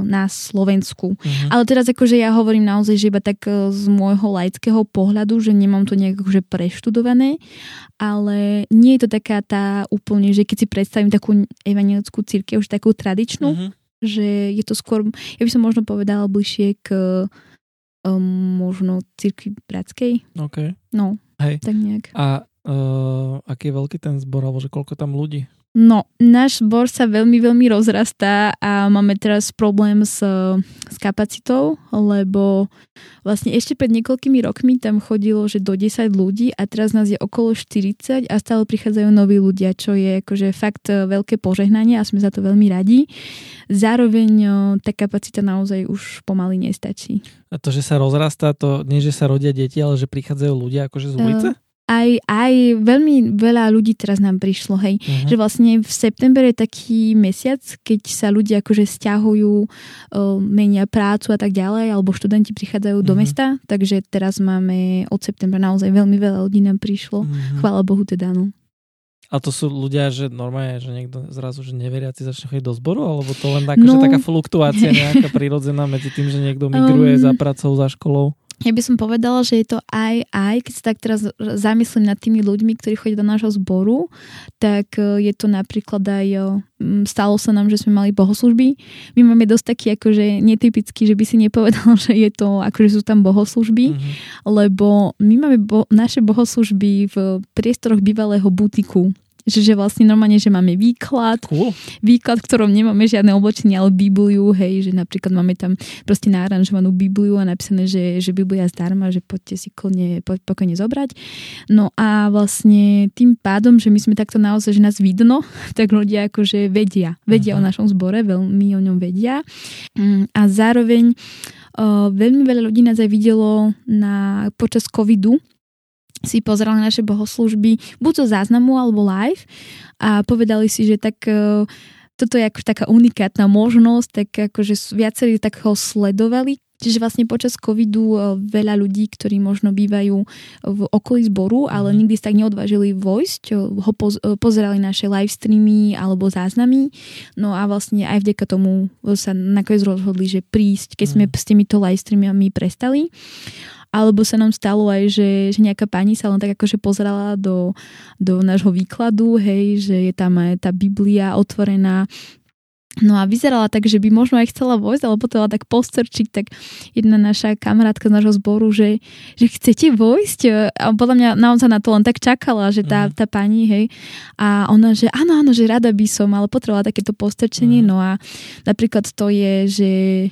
na Slovensku. Uh-huh. Ale teraz akože ja hovorím naozaj, že iba tak z môjho laického pohľadu, že nemám to nejak akože preštudované, ale nie je to taká tá úplne, že keď si predstavím takú evanjelickú cirkev, už takú tradičnú, uh-huh, že je to skôr, ja by som možno povedala bližšie k možno cirkvi bratskej. OK. No, hej, tak nejak. A aký je veľký ten zbor, alebo že koľko tam ľudí? No, náš zbor sa veľmi, veľmi rozrastá a máme teraz problém s kapacitou, lebo vlastne ešte pred niekoľkými rokmi tam chodilo, že do 10 ľudí a teraz nás je okolo 40 a stále prichádzajú noví ľudia, čo je akože fakt veľké požehnanie a sme za to veľmi radi. Zároveň tá kapacita naozaj už pomaly nestačí. A to, že sa rozrastá, to nie, že sa rodia deti, ale že prichádzajú ľudia akože z ulice? Aj veľmi veľa ľudí teraz nám prišlo, hej. Uh-huh. Že vlastne v september je taký mesiac, keď sa ľudia akože sťahujú, menia prácu a tak ďalej, alebo študenti prichádzajú do mesta, takže teraz máme od septembra naozaj veľmi veľa ľudí nám prišlo. Uh-huh. Chvála Bohu teda, no. A to sú ľudia, že normálne, že niekto zrazu, že neveriaci začne chodiť do zboru, alebo to len tak, no, že taká fluktuácia nejaká prirodzená medzi tým, že niekto migruje za pracou, za školou? Ja by som povedala, že je to aj, keď sa tak teraz zamyslím nad tými ľuďmi, ktorí chodia do nášho zboru, tak je to napríklad aj, stalo sa nám, že sme mali bohoslúžby. My máme dosť taký akože netypický, že by si nepovedal, že je to, akože sú tam bohoslúžby, mm-hmm, lebo my máme naše bohoslúžby v priestoroch bývalého butiku. Že vlastne normálne, že máme výklad, cool, výklad, v ktorom nemáme žiadne oblečenie, ale Bibliu, hej, že napríklad máme tam proste náranžovanú Bibliu a napísané, že Biblia zdarma, že poďte si pokojne zobrať. No a vlastne tým pádom, že my sme takto naozaj, že nás vidno, tak ľudia akože vedia o našom zbore, veľmi o ňom vedia a zároveň veľmi veľa ľudí nás aj videlo počas covidu, si pozerali naše bohoslúžby buď zo záznamu alebo live a povedali si, že tak toto je akože taká unikátna možnosť, tak akože viacerí tak ho sledovali. Čiže vlastne počas covidu veľa ľudí, ktorí možno bývajú v okolí zboru, ale nikdy sa tak neodvážili vojsť, ho pozerali naše live streamy alebo záznamy. No a vlastne aj vďaka tomu sa nakoniec rozhodli, že prísť, keď sme s týmito live streamami prestali. Alebo sa nám stalo aj, že nejaká pani sa len tak akože pozerala do nášho výkladu, hej, že je tam aj tá Biblia otvorená. No a vyzerala tak, že by možno aj chcela vojsť, ale potom tak postrčiť, tak jedna naša kamarátka z nášho zboru, že chcete vojsť? A podľa mňa naozaj na to len tak čakala, že tá pani, hej. A ona, že áno, že rada by som, ale potrebovala takéto postrčenie. No a napríklad to je,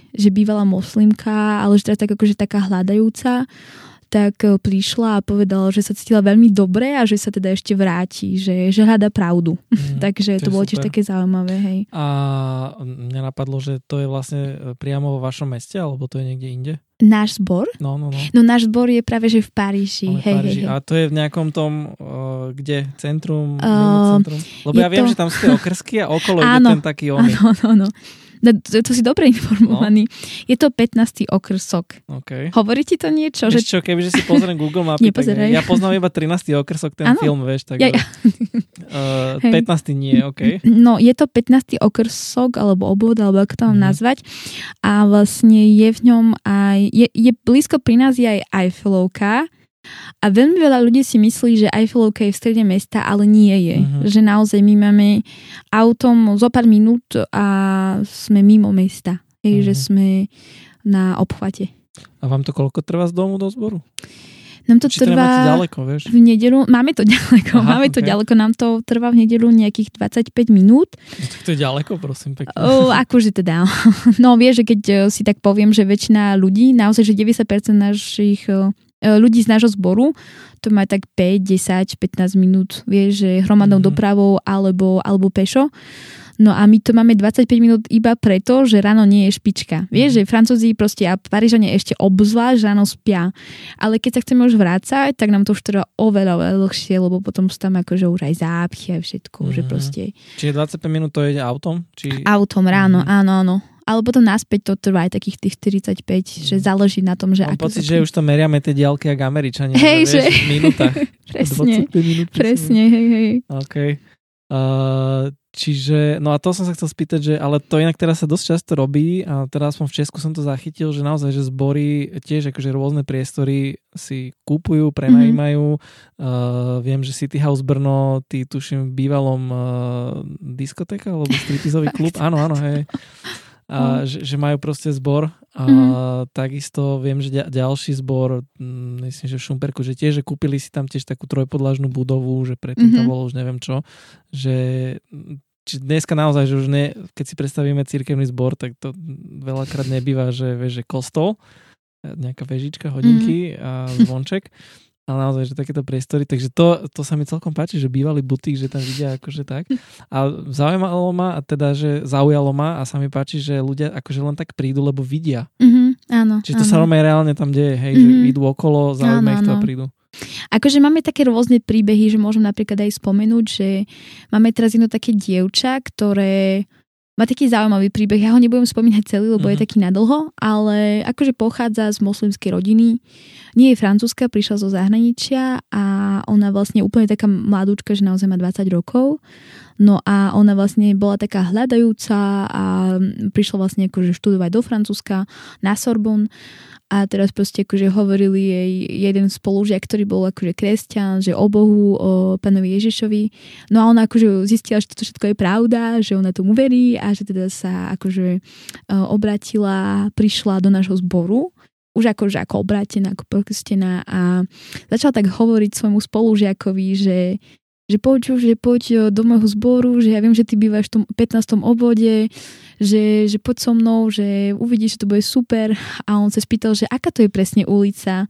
že bývala moslimka, ale že teraz tak akože taká hľadajúca, tak prišla a povedala, že sa cítila veľmi dobre a že sa teda ešte vráti, že hľada pravdu. Takže to bolo tiež také zaujímavé, hej. A mňa napadlo, že to je vlastne priamo vo vašom meste, alebo to je niekde inde? Náš zbor? No. No náš zbor je práve, že v Paríži. Hej. A to je v nejakom tom, kde? Centrum? Centrum? Lebo ja viem, že tam sú tie okrsky a okolo ide ten taký oný. Áno. To si dobre informovaný. No. Je to 15. okrsok. Okay. Hovorí ti to niečo? Vieš čo, kebyže si pozriem Google mapy, tak ja poznám iba 13. okrsok, ten film, vieš. Tak, ja. 15. nie, ok. No, je to 15. okrsok, alebo obvod, alebo ako to mám nazvať. A vlastne je v ňom aj, je blízko pri nás je aj Eiffelovka. A veľmi veľa ľudí si myslí, že Eiffelovka je v strede mesta, ale nie je. Že naozaj my máme autom zo pár minút a sme mimo mesta. Že sme na obchvate. A vám to koľko trvá z domu do zboru? Nám to trvá ďaleko, vieš? V nedeľu. Máme to ďaleko. Nám to trvá v nedeľu nejakých 25 minút. Tak to je ďaleko, prosím pekne. Akože teda. No vieš, že keď si tak poviem, že väčšina ľudí, naozaj, že 90% našich ľudí z nášho zboru, to má tak 5, 10, 15 minút, vieš, že hromadnou dopravou alebo pešo. No a my to máme 25 minút iba preto, že ráno nie je špička. Vieš, že Francúzi proste a Parížania ešte obzvlášť ráno spia. Ale keď sa chceme už vrácať, tak nám to už trvá oveľa dlhšie, lebo potom sú tam akože už aj zápchy a všetko, že proste. Čiže 25 minút to ide autom? Autom ráno, áno. Ale potom naspäť to trvá aj takých tých 45, že záleží na tom, že... Mám pocit, že už to meriame tie diaľky ako Američania. Hej, že... V minútach. Presne, 25 minút. Presne, hej. OK. Čiže, no a to som sa chcel spýtať, že ale to inak teraz sa dosť často robí a teraz aspoň v Česku som to zachytil, že naozaj, že zbory tiež akože rôzne priestory si kúpujú, prenajímajú. Viem, že City House Brno, ty tuším v bývalom diskotéka alebo striptizový klub, áno, hej. A že majú proste zbor a takisto viem, že ďalší zbor, myslím, že v Šumperku, že tiež, že kúpili si tam tiež takú trojpodlažnú budovu, že predtým to bolo už neviem čo, že dneska naozaj, že už nie, keď si predstavíme cirkevný zbor, tak to veľakrát nebýva, že vieš, že kostol, nejaká vežička, hodinky a zvonček, ale naozaj, že takéto priestory, takže to sa mi celkom páči, že bývalý butík, že tam vidia akože tak. A zaujalo ma a sa mi páči, že ľudia akože len tak prídu, lebo vidia. Áno. Čiže to sa reálne tam deje, hej, že idú okolo, zaujíme ich to a prídu. Akože máme také rôzne príbehy, že môžem napríklad aj spomenúť, že máme teraz jedno také dievča, ktoré má taký zaujímavý príbeh. Ja ho nebudem spomínať celý, lebo je taký nadlho, ale akože pochádza z moslimskej rodiny. Nie je francúzska, prišla zo zahraničia a ona vlastne úplne taká mladúčka, že naozaj má 20 rokov. No a ona vlastne bola taká hľadajúca a prišla vlastne akože študovať do Francúzska na Sorbonne. A teraz proste akože hovorili jej jeden spolužiak, ktorý bol akože kresťan, že o Bohu, o Pánovi Ježišovi. No a ona akože zistila, že toto všetko je pravda, že ona tomu verí a že teda sa akože obratila, prišla do nášho zboru, už akože ako obrátená, ako pokrstená a začala tak hovoriť svojmu spolužiakovi, že poď do môjho zboru, že ja viem, že ty bývaš v tom 15. obvode, že poď so mnou, že uvidíš, že to bude super. A on sa spýtal, že aká to je presne ulica.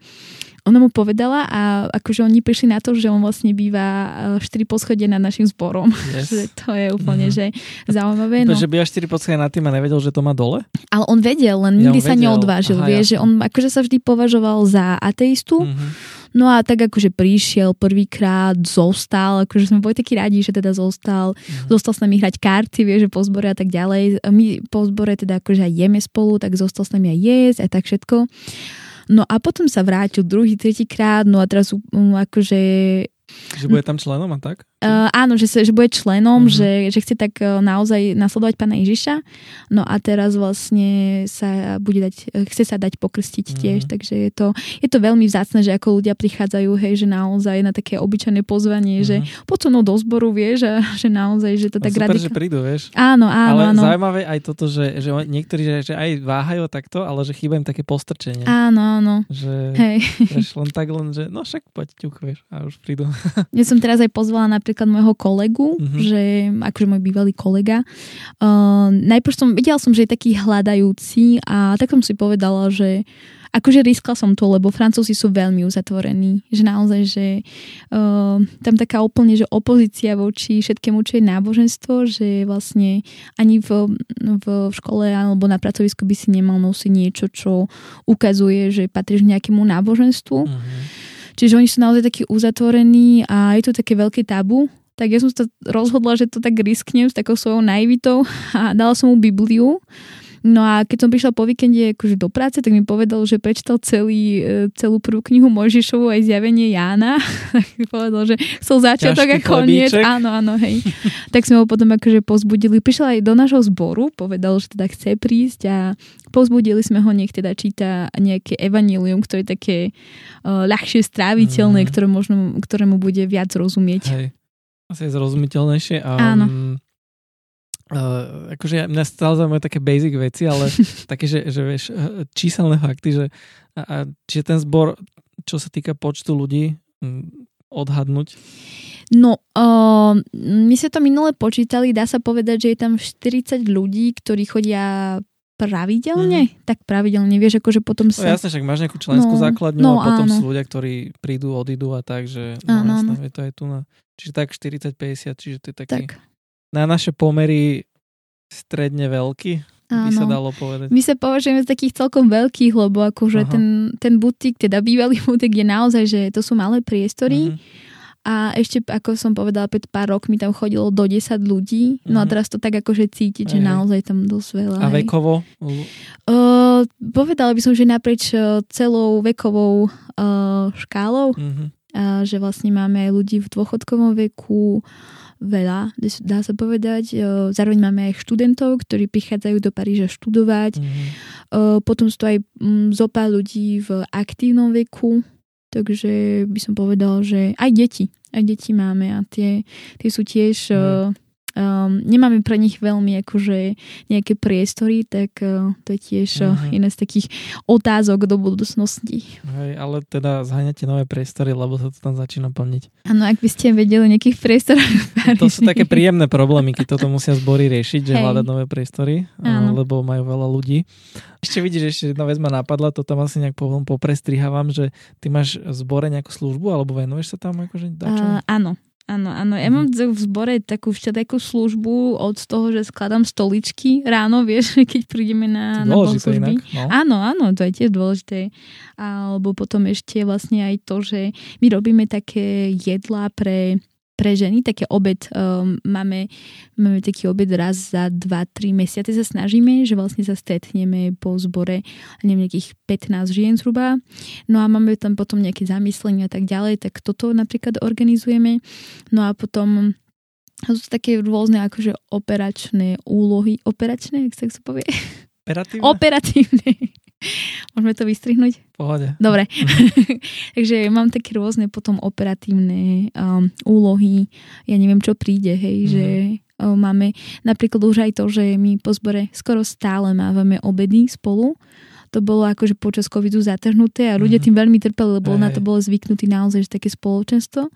Ona mu povedala a akože oni prišli na to, že on vlastne býva 4 poschodia nad našim zborom. Yes. Že to je úplne že zaujímavé. No. Že býva 4 poschodia nad tým a nevedel, že to má dole? Ale on vedel, len nikdy sa neodvážil. Vie, že on akože sa vždy považoval za ateistu. No a tak akože prišiel prvýkrát, zostal, akože sme boli takí radi, že teda zostal, zostal s nami hrať karty, vieš, že po zbore a tak ďalej. My po zbore teda akože aj jeme spolu, tak zostal s nami aj jesť a tak všetko. No a potom sa vrátil druhý, tretíkrát, no a teraz akože... Že bude tam členom a tak? Áno, že bude členom, že chce tak naozaj nasledovať Pána Ježiša. No a teraz vlastne sa bude chce sa dať pokrstiť tiež, takže je to veľmi vzácne, že ako ľudia prichádzajú, hej, že naozaj na také obyčajné pozvanie, že poď so mnou do zboru, vieš, a že naozaj, že to tak radikálne. Super, že prídu, vieš. Áno. Ale zaujímavé aj toto, že niektorí že aj váhajú takto, ale že chýba im také postrčenie. Áno. Že len tak, že no však poď ťuk, vieš, a už prídu. Ja som teraz aj pozvala napríklad môjho kolegu, že akože môj bývalý kolega. Najprv videla som, že je taký hľadajúci a tak som si povedala, že akože riskla som to, lebo Francúzi sú veľmi uzatvorení. Že naozaj, že tam taká úplne, že opozícia voči všetkému, čo je náboženstvo, že vlastne ani v škole alebo na pracovisku by si nemal nosiť niečo, čo ukazuje, že patríš nejakému náboženstvu. Čiže oni sú naozaj takí uzatvorení a je to také veľké tabu. Tak ja som sa rozhodla, že to tak risknem s takou svojou naivitou a dala som mu Bibliu. No a keď som prišla po víkende akože do práce, tak mi povedal, že prečítal celú prvú knihu Mojžišovu aj Zjavenie Jána. Povedal, že chcel začiatok a koniec. Áno, hej. Tak sme ho potom akože pozbudili. Prišiel aj do nášho zboru, povedal, že teda chce prísť a pozbudili sme ho, nech teda číta nejaké evanílium, ktoré je také ľahšie stráviteľné, ktorému bude viac rozumieť. Hej. Asi je zrozumiteľnejšie. Áno. Akože mňa stále zaujímajú také basic veci, ale také, že vieš, číselné fakty, že čiže ten zbor, čo sa týka počtu ľudí, odhadnúť? No, my sa to minule počítali, dá sa povedať, že je tam 40 ľudí, ktorí chodia pravidelne? Tak pravidelne, vieš, akože potom sa... No jasne, však máš nejakú členskú základňu a potom sú ľudia, ktorí prídu, odídu a tak, že jasne, to je tu na... Čiže tak 40-50, čiže to je taký... Tak. Na naše pomery stredne veľký. By sa dalo povedať. My sa považujeme z takých celkom veľkých, lebo akože ten butík, teda bývalý butík je naozaj, že to sú malé priestory. A ešte, ako som povedala, pred pár rokmi tam chodilo do 10 ľudí. No a teraz to tak akože cítiť, že naozaj tam dosť veľa. A vekovo? Povedala by som, že naprieč celou vekovou škálou, že vlastne máme aj ľudí v dôchodkovom veku, veľa, dá sa povedať. Zároveň máme aj študentov, ktorí prichádzajú do Paríža študovať. Potom sú aj zopár ľudí v aktívnom veku, takže by som povedal, že aj deti máme a tie sú tiež... nemáme pre nich veľmi akože nejaké priestory, tak to je tiež jedna z takých otázok do budúcnosti. Hej, ale teda zháňate nové priestory, lebo sa to tam začína plniť. Áno, ak by ste vedeli o nejakých priestoroch. To sú také príjemné problémy, keď toto musia zbory riešiť, že hľadať nové priestory, lebo majú veľa ľudí. Ešte vidíš, ešte jedna vec ma napadla, to tam asi nejak poprestrihávam, že ty máš v zbore nejakú službu, alebo venuješ sa tam akože dačo? Áno. Áno. Ja mám v zbore takú všetakú službu od toho, že skladám stoličky ráno, vieš, keď prídeme na bohoslužby. No. Áno, to je tiež dôležité. Alebo potom ešte vlastne aj to, že my robíme také jedlá pre ženy, také obed. Máme taký obed raz za 2-3 mesiace sa snažíme, že vlastne sa stretneme po zbore nejakých 15 žien zhruba. No a máme tam potom nejaké zamyslenia a tak ďalej, tak toto napríklad organizujeme. No a potom sú také rôzne akože operačné úlohy. Operačné, jak sa povie? Operatívne. Môžeme to vystrihnúť? Pohode. Dobre. Takže mám také rôzne potom operatívne úlohy. Ja neviem, čo príde, hej, že máme napríklad už aj to, že my po zbore skoro stále máme obedy spolu. To bolo akože počas covidu zatrhnuté a ľudia tým veľmi trpeli, lebo na to bolo zvyknutý naozaj, že také spoločenstvo.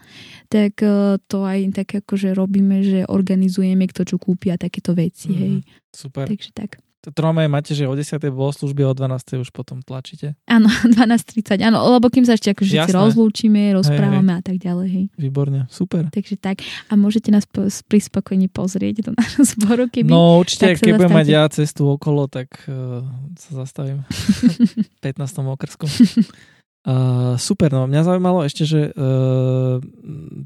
Tak to aj tak akože robíme, že organizujeme, kto čo kúpia takéto veci, hej. Super. Takže tak. Trome máte, že o 10:00 bolo služby, o 12:00 už potom tlačíte? Áno, 12:30, áno, lebo kým sa ešte akože si rozlúčime, rozprávame a tak ďalej. Hej. Výborne, super. Takže tak, a môžete nás prispokojne pozrieť do nášho zboru, keby... No určite, keď budem mať ja cestu okolo, tak sa zastavím v 15. okrsku. Super, no mňa zaujímalo ešte, že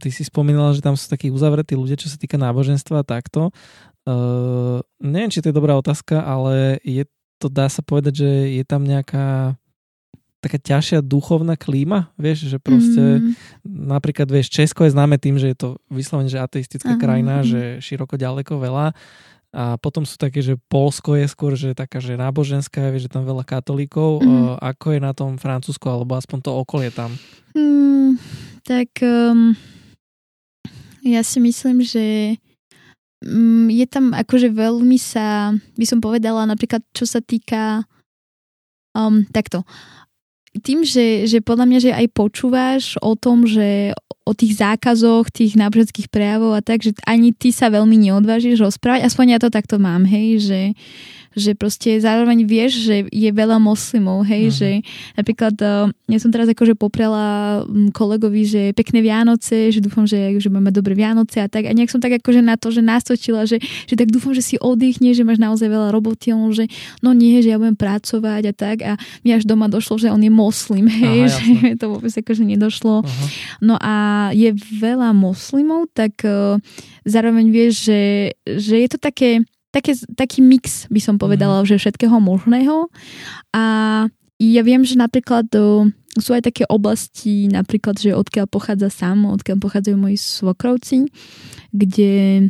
ty si spomínala, že tam sú takí uzavretí ľudia, čo sa týka náboženstva a takto. Neviem, či to je dobrá otázka, ale dá sa povedať, že je tam nejaká taká ťažšia duchovná klíma, vieš, že proste napríklad, vieš, Česko je známe tým, že je to vyslovene, že ateistická krajina, že široko, ďaleko, veľa. A potom sú také, že Poľsko je skôr, že taká, že náboženská, vieš, že tam veľa katolíkov. Ako je na tom Francúzsko, alebo aspoň to okolie tam? Ja si myslím, že je tam akože veľmi sa, by som povedala, napríklad, čo sa týka takto. Tým, že podľa mňa, že aj počúvaš o tom, že o tých zákazoch, tých náboženských prejavov a tak, že ani ty sa veľmi neodvážiš rozprávať. Aspoň ja to takto mám, hej, že proste zároveň vieš, že je veľa moslimov, hej, že napríklad ja som teraz akože poprela kolegovi, že pekné Vianoce, že dúfam, že máme dobré Vianoce a tak. A nejak som tak akože na to, že nastočila, že tak dúfam, že si oddychne, že máš naozaj veľa roboty, on, že no nie, že ja budem pracovať a tak. A mi až doma došlo, že on je moslim, hej, že to vôbec akože nedošlo. No a je veľa moslimov, tak zároveň vieš, že je to taký mix, by som povedala, že všetkého možného. A ja viem, že napríklad sú aj také oblasti, napríklad, že odkiaľ pochádza sám, odkiaľ pochádzajú moji svokrovci, kde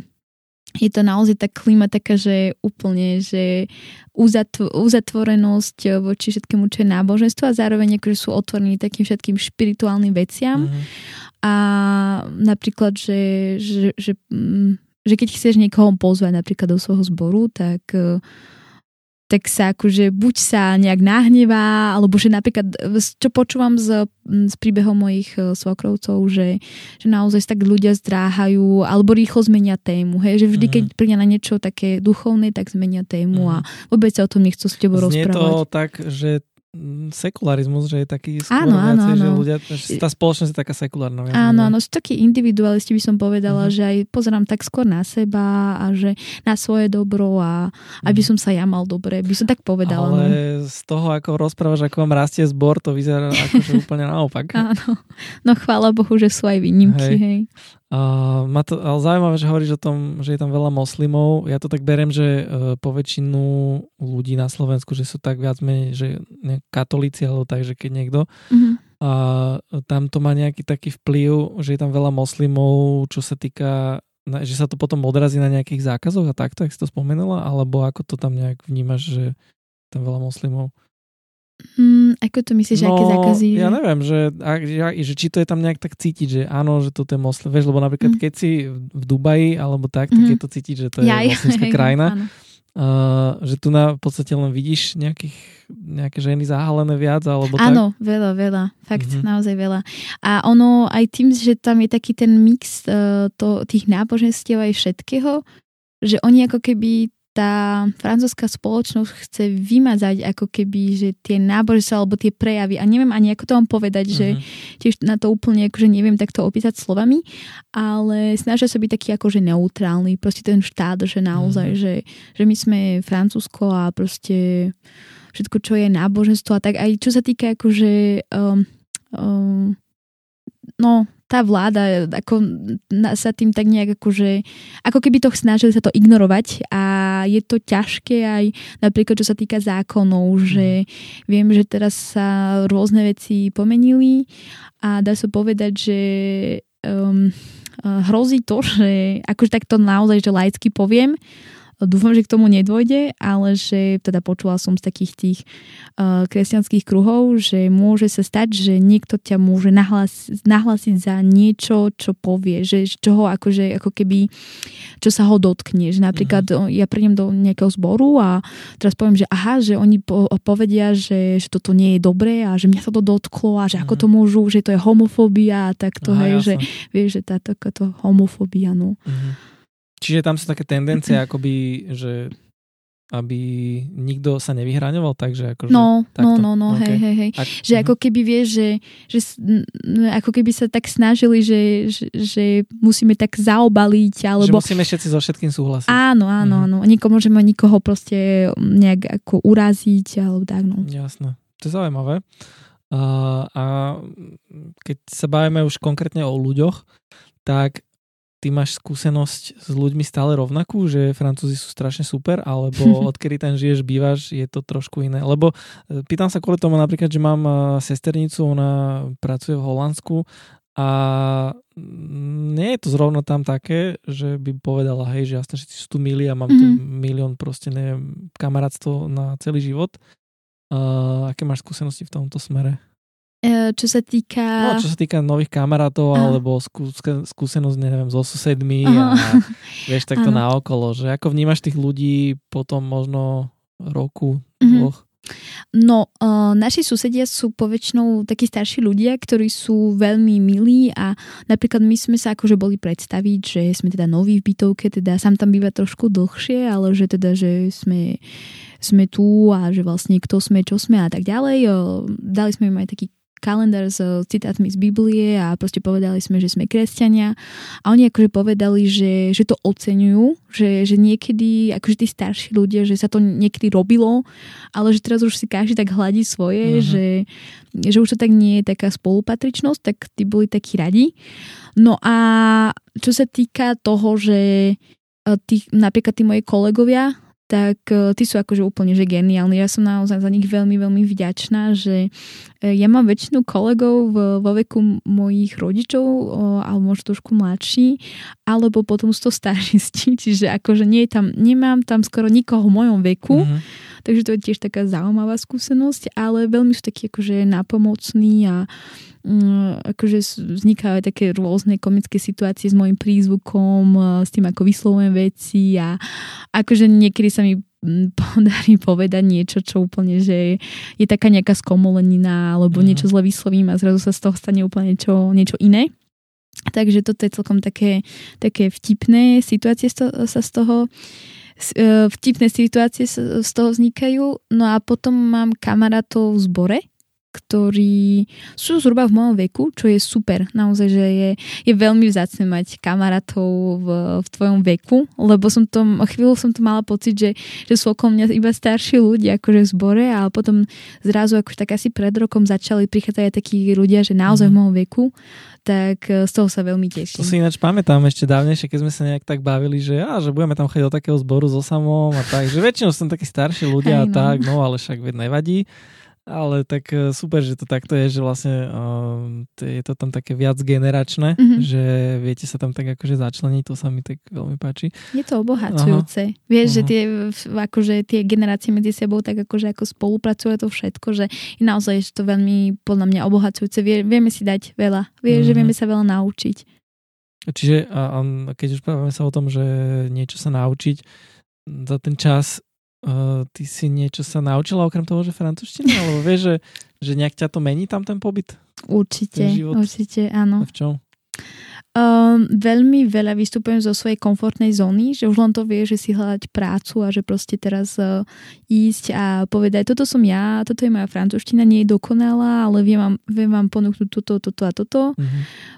je to naozaj tá klíma taká, že úplne, že uzatvorenosť voči všetkému, čo je náboženstvo a zároveň akože sú otvorení takým všetkým špirituálnym veciam. A napríklad, že keď chceš niekoho pozvať napríklad do svojho zboru, tak sa akože buď sa nejak nahnevá, alebo že napríklad, čo počúvam z príbehov mojich svokrovcov, že naozaj tak ľudia zdráhajú, alebo rýchlo zmenia tému. Hej? Že vždy, keď príde na niečo také duchovné, tak zmenia tému a vôbec sa o tom nechcú s tebou rozprávať. Znie to tak, že sekularizmus, že je taký skôr viacej, že ľudia, že tá spoločnosť je taká sekulárna. Áno, sú takí individualisti, by som povedala, že aj pozerám tak skôr na seba a že na svoje dobro a aby som sa ja mal dobre, by som tak povedala. Ale z toho, ako rozprávaš, ako vám rastie zbor, to vyzerá akože úplne naopak. Áno, no chvála Bohu, že sú aj výnimky, hej. Ma to, ale zaujímavé, že hovoríš o tom, že je tam veľa moslimov. Ja to tak beriem, že po väčšinu ľudí na Slovensku, že sú tak viac menej, že katolíci, alebo tak, že keď niekto a tam to má nejaký taký vplyv, že je tam veľa moslimov, čo sa týka že sa to potom odrazí na nejakých zákazoch a takto, jak si to spomenula, alebo ako to tam nejak vnímaš, že tam veľa moslimov? Ako to myslíš, aké zákazy? Ja neviem, že či to je tam nejak tak cítiť, že áno, že toto je moslim. Vieš, lebo napríklad keď si v Dubaji alebo tak, tak je to cítiť, že to je moslimská krajina. Áno. Že tu na v podstate len vidíš nejaké ženy zahalené viac alebo tak? Áno, veľa. Fakt, naozaj veľa. A ono aj tým, že tam je taký ten mix tých náboženstiev aj všetkého, že oni ako keby tá francúzska spoločnosť chce vymazať ako keby, že tie náboženstva alebo tie prejavy. A neviem ani ako to vám povedať, že tiež na to úplne akože neviem takto opísať slovami, ale snažia sa byť taký akože neutrálny. Proste ten štát, že naozaj, že my sme Francúzsko a proste všetko, čo je náboženstvo a tak aj čo sa týka akože tá vláda ako sa tým tak nejak akože, ako keby to snažili sa to ignorovať a je to ťažké aj napríklad čo sa týka zákonov, že viem, že teraz sa rôzne veci pomenili a dá sa povedať, že hrozí to, že akože takto naozaj, že laicky poviem, dúfam, že k tomu nedôjde, ale že teda počula som z takých tých kresťanských kruhov, že môže sa stať, že niekto ťa môže nahlasiť za niečo, čo povie, že čoho akože, ako keby, čo sa ho dotkne. Že napríklad ja prídem do nejakého zboru a teraz poviem, že aha, že oni povedia, že toto nie je dobré a že mňa sa to dotklo a že ako to môžu, že to je homofóbia a takto, že vieš, že takáto homofóbia, no. Čiže tam sú také tendencie, akoby, že aby nikto sa nevyhraňoval, takže akože... No, okay. hej. Že ako keby vieš, že ako keby sa tak snažili, že musíme tak zaobaliť, alebo... Že musíme všetci so všetkým súhlasiť. Áno. Môžeme nikoho proste nejak ako uraziť, alebo tak, no. Jasné. To je zaujímavé. A keď sa bavíme už konkrétne o ľuďoch, tak ty máš skúsenosť s ľuďmi stále rovnakú, že Francúzi sú strašne super, alebo odkedy tam žiješ, bývaš, je to trošku iné. Lebo pýtam sa kvôli tomu napríklad, že mám sesternicu, ona pracuje v Holandsku a nie je to zrovna tam také, že by povedala, hej, že jasne, všetci sú tu milí a mám tu milión proste, neviem, kamarátstvo na celý život. Aké máš skúsenosti v tomto smere? Čo sa týka nových kamarátov alebo skúsenosť, neviem, so susedmi a vieš, takto naokolo, že ako vnímaš tých ľudí potom možno roku, dvoch? No, naši susedia sú poväčšinou takí starší ľudia, ktorí sú veľmi milí a napríklad my sme sa akože boli predstaviť, že sme teda noví v bytovke, teda sám tam býva trošku dlhšie, ale že teda, že sme tu a že vlastne kto sme, čo sme a tak ďalej. Dali sme im aj taký kalendár s citátmi z Biblie a proste povedali sme, že sme kresťania a oni akože povedali, že to oceňujú, že niekedy akože tí starší ľudia, že sa to niekedy robilo, ale že teraz už si každý tak hladí svoje, že už to tak nie je taká spolupatričnosť, tak tí boli takí radi. No a čo sa týka toho, že napríklad tí moji kolegovia, tak tí sú akože úplne že geniálni. Ja som naozaj za nich veľmi, veľmi vďačná, že ja mám väčšinu kolegov vo veku mojich rodičov, alebo možno trošku mladší, alebo potom sú to stažisti, čiže akože nemám tam skoro nikoho v mojom veku, takže to je tiež taká zaujímavá skúsenosť, ale veľmi sú takí akože napomocní a akože vznikajú aj také rôzne komické situácie s môjim prízvukom, s tým ako vyslovujem veci a akože niekedy sa mi podarí povedať niečo, čo úplne, že je taká nejaká skomolenina alebo niečo zle vyslovím a zrazu sa z toho stane úplne niečo iné. Takže toto je celkom také vtipné situácie z toho vznikajú. No a potom mám kamarátov v zbore, ktorí sú zhruba v mojom veku, čo je super. Naozaj, že je veľmi vzácne mať kamarátov v tvojom veku, lebo chvíľu som to mala pocit, že sú okolo mňa iba starší ľudia akože v zbore a potom zrazu akože tak asi pred rokom začali prichádzať aj takí ľudia, že naozaj v mojom veku, tak z toho sa veľmi teším. To si ináč pamätám ešte dávnejšie, keď sme sa nejak tak bavili, že budeme tam chodiť do takého zboru so samom a tak, že väčšinou som takí starší ľudia a tak, no ale však nevadí. Ale tak super, že to takto je, že vlastne je to tam také viac generačné, že viete sa tam tak akože začleniť, to sa mi tak veľmi páči. Je to obohacujúce. Aha. Vieš, že tie, akože, tie generácie medzi sebou tak akože ako spolupracuje to všetko, že naozaj je to veľmi podľa mňa obohacujúce. Vieme si dať veľa. Vieš, že vieme sa veľa naučiť. Čiže keď už právame sa o tom, že niečo sa naučiť za ten čas, ty si niečo sa naučila okrem toho, že francúzština? Alebo vieš, že nejak ťa to mení tam ten pobyt? Určite, áno. A v čom? Veľmi veľa vystupujem zo svojej komfortnej zóny, že už len to vie, že si hľadať prácu a že proste teraz ísť a povedať, toto som ja, toto je moja francúzština, nie je dokonalá, ale viem vám ponúknuť toto a toto.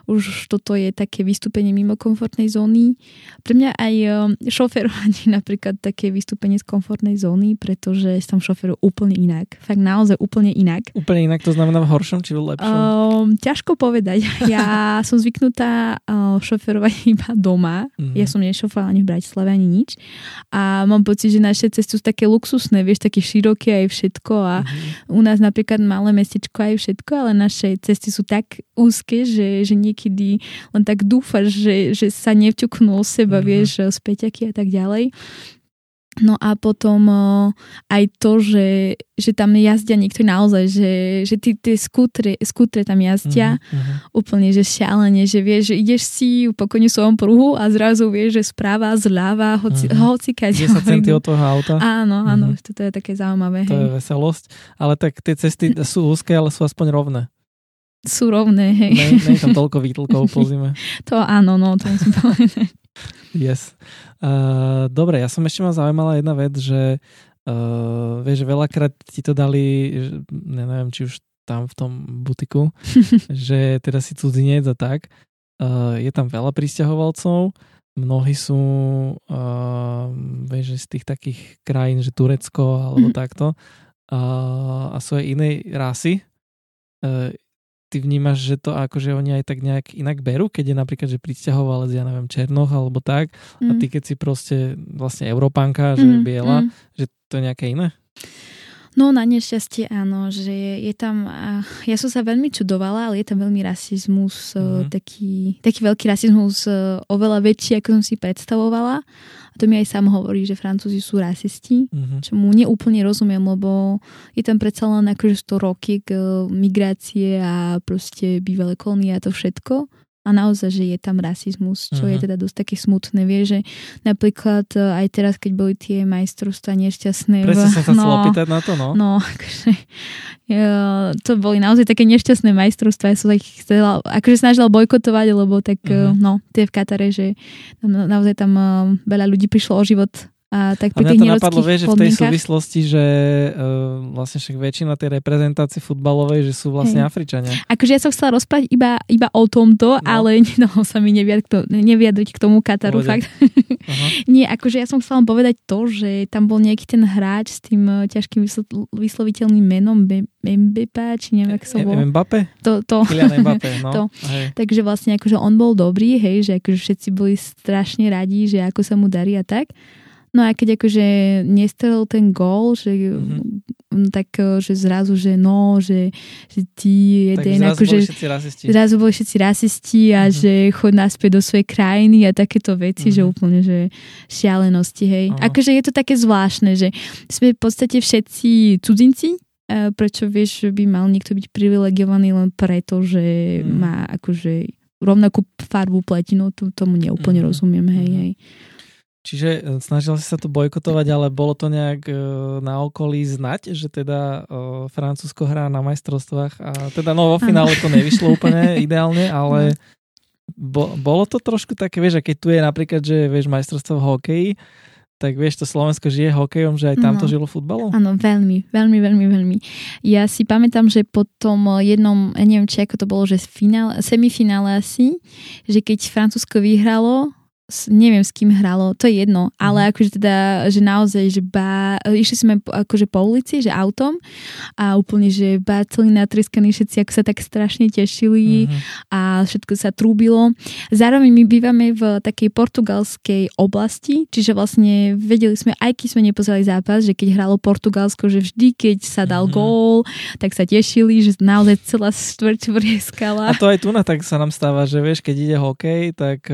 Už toto je také vystúpenie mimo komfortnej zóny. Pre mňa aj šoferovanie napríklad také vystúpenie z komfortnej zóny, pretože som šoferu úplne inak. Fakt naozaj úplne inak. Úplne inak, to znamená v horšom či v lepšom? Ťažko povedať. Ja som zvyknutá šoferovať iba doma. Ja som nešoferovala ani v Bratislave, ani nič. A mám pocit, že naše cesty sú také luxusné, vieš, také široké aj všetko a u nás napríklad malé mestečko aj všetko, ale naše cesty sú tak úzke, že niekedy len tak dúfaš, že sa nevťuknú o seba, vieš, späťaky a tak ďalej. No a potom aj to, že tam jazdia niektorí naozaj, že tie skútre tam jazdia úplne, že šialene, že vieš, že ideš si po koniu svojom pruhu a zrazu vieš, že správa, zľava, hoci keď. 10 centy od toho auta. Áno, toto je také zaujímavé. To je veselosť, ale tak tie cesty sú úzke, ale sú aspoň rovné. Sú rovné, hej. Nie je tam toľko výtlkov po zime. To áno, no, to musím povedať. Yes. Dobre, ja som ešte ma zaujímala jedna vec, že vieš, veľakrát ti to dali, neviem, či už tam v tom butiku, že teda si cudzinec a tak. Je tam veľa prisťahovalcov, mnohí sú vieš, z tých takých krajín, že Turecko alebo takto a sú aj inej rasy. Ty vnímaš, že to akože oni aj tak nejak inak berú, keď je napríklad, že priťahovalec, ja neviem, Černoch alebo tak, a ty keď si proste vlastne Európanka, že biela, že to je nejaké iné? No na nešťastie áno, že je tam, ja som sa veľmi čudovala, ale je tam veľmi rasizmus, taký veľký rasizmus, oveľa väčší, ako som si predstavovala. A to mi aj sám hovorí, že Francúzi sú rasisti, čo mu neúplne rozumiem, lebo je tam predsa len akože 100 roky migrácie a proste bývalé kolónie a to všetko. A naozaj, že je tam rasizmus, čo je teda dosť také smutné. Vieš, že napríklad aj teraz, keď boli tie majstrovstvá nešťastné... Presne som sa chcela opýtať na to, no. No, akože... to boli naozaj také nešťastné majstrovstvá. Ja som sa ich chcela... Akože snažila bojkotovať, lebo tak... No, to je v Katare, že naozaj tam veľa ľudí prišlo o život. A tak pri tých nerodských podmienkach. A mňa to napadlo, vieš, že v tej súvislosti, že vlastne však väčšina tej reprezentácie futbalovej, že sú vlastne Afričania. Akože ja som chcela rozprávať iba o tomto, ale nedohol sa mi neviadriť k tomu Kataru, fakt. Nie, akože ja som chcela povedať to, že tam bol nejaký ten hráč s tým ťažkým vysloviteľným menom Mbappé, či neviem, jak som bol. Mbappé? To. Mbappé, no. To. Takže vlastne akože on bol dobrý, hej, že akože všetci boli strašne radi, že ako sa mu darí a tak. No a keď akože nestrelil ten gól, že tak, že zrazu, že no, že ty jeden, akože... Zrazu boli všetci rasisti a že chod naspäť do svojej krajiny a takéto veci, že úplne, že šialenosti, hej. Akože je to také zvláštne, že sme v podstate všetci cudzinci, prečo vieš, že by mal niekto byť privilegovaný len preto, že má akože rovnakú farbu pleti, no tomu neúplne rozumiem, hej. Čiže snažil si sa to bojkotovať, ale bolo to nejak na okolí znať, že teda Francúzsko hrá na majstrovstvách a teda no vo finále to nevyšlo úplne ideálne, ale bolo to trošku také, vieš, a keď tu je napríklad, že vieš majstrovstvo v hokeji, tak vieš, to Slovensko žije hokejom, že aj tamto žilo futbalom? Áno, veľmi, veľmi, veľmi, veľmi. Ja si pamätám, že po tom jednom, neviem, či ako to bolo, že semifinále asi, že keď Francúzsko vyhralo neviem s kým hralo, to je jedno, ale akože teda, že naozaj, že išli sme akože po ulici, že autom a úplne, že celí natreskaní všetci, ako sa tak strašne tešili a všetko sa trúbilo. Zároveň my bývame v takej portugalskej oblasti, čiže vlastne vedeli sme, aj keď sme nepozerali zápas, že keď hralo Portugalsko, že vždy, keď sa dal gól, tak sa tešili, že naozaj celá štvrť vrieskala. A to aj tu na tak sa nám stáva, že vieš, keď ide hokej, tak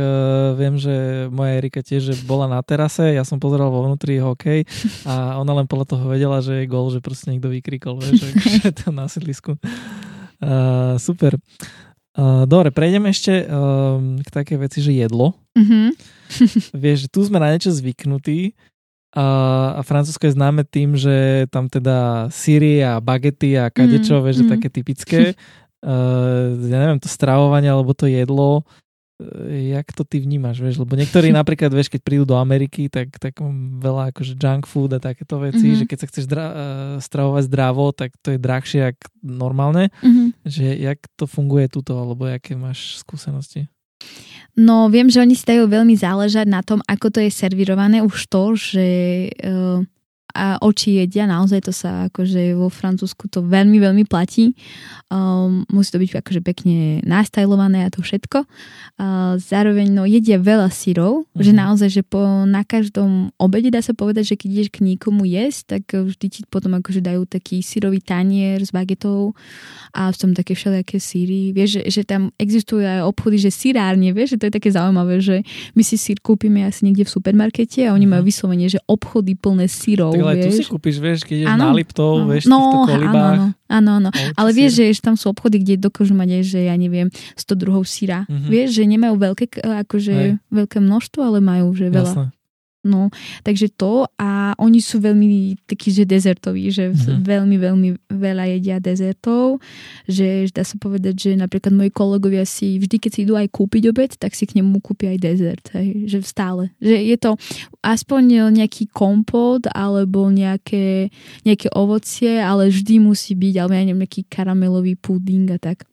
viem, že moja Erika tiež že bola na terase, ja som pozeral vo vnútri hokej a ona len podľa toho vedela, že je gól, že proste niekto vykrikol, vieš, že tam na sídlisku. Super. Dobre, prejdeme ešte k takej veci, že jedlo. Vieš, tu sme na niečo zvyknutí a Francúzsko je známe tým, že tam teda syry a bagety a kadečo, vieš, že také typické. Ja neviem, to stravovanie alebo to jedlo, jak to ty vnímaš, vieš, lebo niektorí napríklad, vieš, keď prídu do Ameriky, tak veľa akože junk food a takéto veci, že keď sa chceš stravovať zdravo, tak to je drahšie jak normálne, že jak to funguje tuto, alebo aké máš skúsenosti? No, viem, že oni si dajú veľmi záležať na tom, ako to je servirované, už to, že oči jedia, naozaj to sa akože vo Francúzsku to veľmi, veľmi platí. Musí to byť akože pekne nastajlované a to všetko. Zároveň no, jedia veľa syrov, že naozaj, že na každom obede dá sa povedať, že keď ideš k niekomu jesť, tak vždy ti potom akože dajú taký syrový tanier s bagetou a v tom také všelijaké syry. Vieš, že tam existujú aj obchody, že syrárne, vieš, že to je také zaujímavé, že my si syr kúpime asi niekde v supermarkete a oni majú vyslovene, že obchody plné syrov. Ale tu si kúpiš, vieš, keď ideš na Liptov, vieš, v týchto kolibách. Áno. Ale vieš, že tam sú obchody, kde dokážu mať aj, že ja neviem, 100 druhov syra. Vieš, že nemajú veľké množstvo, ale majú, že veľa. Jasne. No, takže to a oni sú veľmi takí, že dezertoví, že veľmi, veľmi veľa jedia dezertov, že dá sa povedať, že napríklad moji kolegovia si vždy, keď si idú aj kúpiť obed, tak si k nemu kúpia aj dezert, hej, že stále. Že je to aspoň nejaký kompot alebo nejaké ovocie, ale vždy musí byť, alebo ja neviem, nejaký karamelový puding a tak.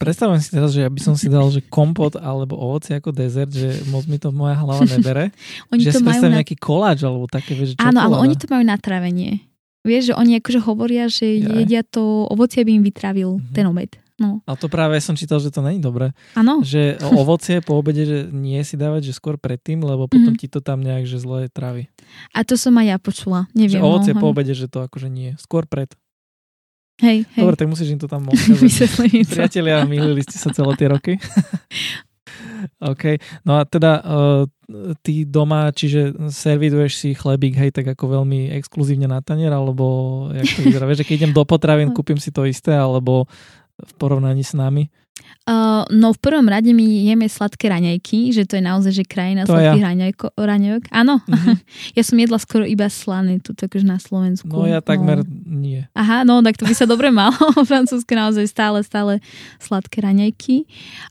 Predstavujem si teraz, že ja by som si dal, že kompot alebo ovocie ako dezert, že moc mi to moja hlava nebere. Oni že to si predstavím nejaký koláč alebo také, vieš, čokoláda. Áno, ale oni to majú natravenie. Vieš, že oni akože hovoria, že jedia to ovocie, by im vytravil ten obed. No. A to práve som čítal, že to není dobré. Áno. Že ovocie po obede, že nie si dávať, že skôr predtým, lebo potom ti to tam nejak, že zle traví. A to som aj ja počula. Neviem, že ovocie po obede, že to akože nie. Skôr pred. Hej. Dobre, tak musíš im to tam vysvetliť. Priatelia, mýlili ste sa celé tie roky. OK. No a teda ty doma, čiže serviduješ si chlebík, hej, tak ako veľmi exkluzívne na tanier, alebo jak to vyzerá? Vieš, že keď idem do potravín, kúpim si to isté, alebo v porovnaní s nami? No v prvom rade my jeme sladké raňajky, že to je naozaj, že krajina sladkých raňajok. Áno, ja som jedla skoro iba slané, tu takže na Slovensku. No ja takmer nie. Aha, no tak to by sa dobre malo, francúzske naozaj stále sladké raňajky.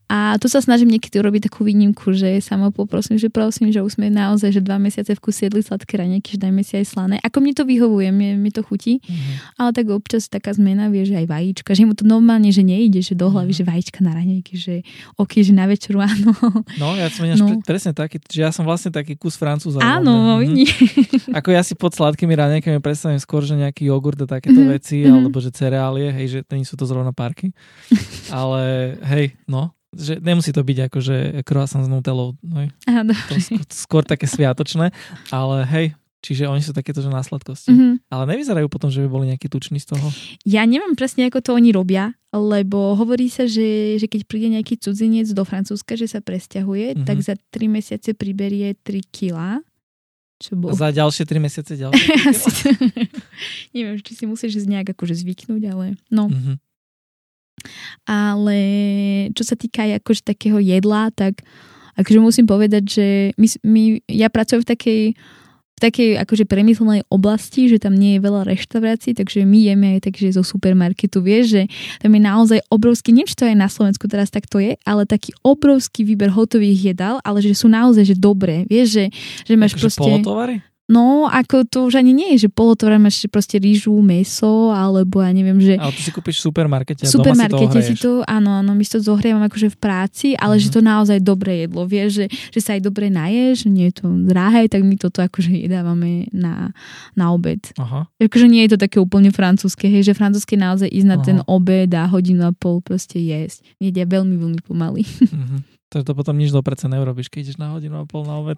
A tu sa snažím niekedy urobiť takú výnimku, že sama poprosím, že prosím, že už sme naozaj, že 2 mesiace v kuse jedli sladké raňajky, že dajme si aj slané. Ako mne to vyhovuje, mi to chutí. Ale tak občas taká zmena, vie, že aj vajíčka, že mu to normálne, že nejde, že do hlavy, že vajíčka na raňajky, že okej, že na večeru, áno. No, ja som presne taký, že ja som vlastne taký kus Francúza. Áno, Ako ja si pod sladkými raňajkami predstavím skôr, že nejaký jogurt a takéto veci, alebo že cereálie, hej, že nie sú to zrovna parky. Ale hej, no, že nemusí to byť akože croissant s nutelou. Aha, skôr také sviatočné, ale hej, čiže oni sú takéto, že na sladkosti. Ale nevyzerajú potom, že by boli nejakí tuční z toho? Ja neviem presne, ako to oni robia, lebo hovorí sa, že keď príde nejaký cudzinec do Francúzska, že sa presťahuje, tak za 3 mesiace priberie 3 kila. Za ďalšie 3 mesiace ďalšie 3 kila? Neviem, či si musíš nejak akože zvyknúť, ale no... Ale čo sa týka akože takého jedla, tak akože musím povedať, že ja pracujem v takej akože premyslenej oblasti, že tam nie je veľa reštaurácií, takže my jeme aj takže zo supermarketu, vieš, že tam je naozaj obrovský, neviem, čo to je na Slovensku teraz tak to je, ale taký obrovský výber hotových jedál, ale že sú naozaj že dobré, vieš, že máš akože proste... Polotovary? No, ako to už ani nie je, že polotvorené máš proste rýžu, mäso, alebo ja neviem, že... Ale to si kúpiš v supermarkete a doma si to ohreješ. Áno, my si to zohrievam akože v práci, ale že to naozaj dobré jedlo, vieš, že sa aj dobre naješ, nie je to drahé, tak my toto akože jedávame na obed. Aha. Akože nie je to také úplne francúzske, hej, že francúzske naozaj ísť na ten obed a hodinu a pol proste jesť. Jedia veľmi pomaly. Takže to potom nič do práce neurobíš, keď ideš na hodinu a pol na obed.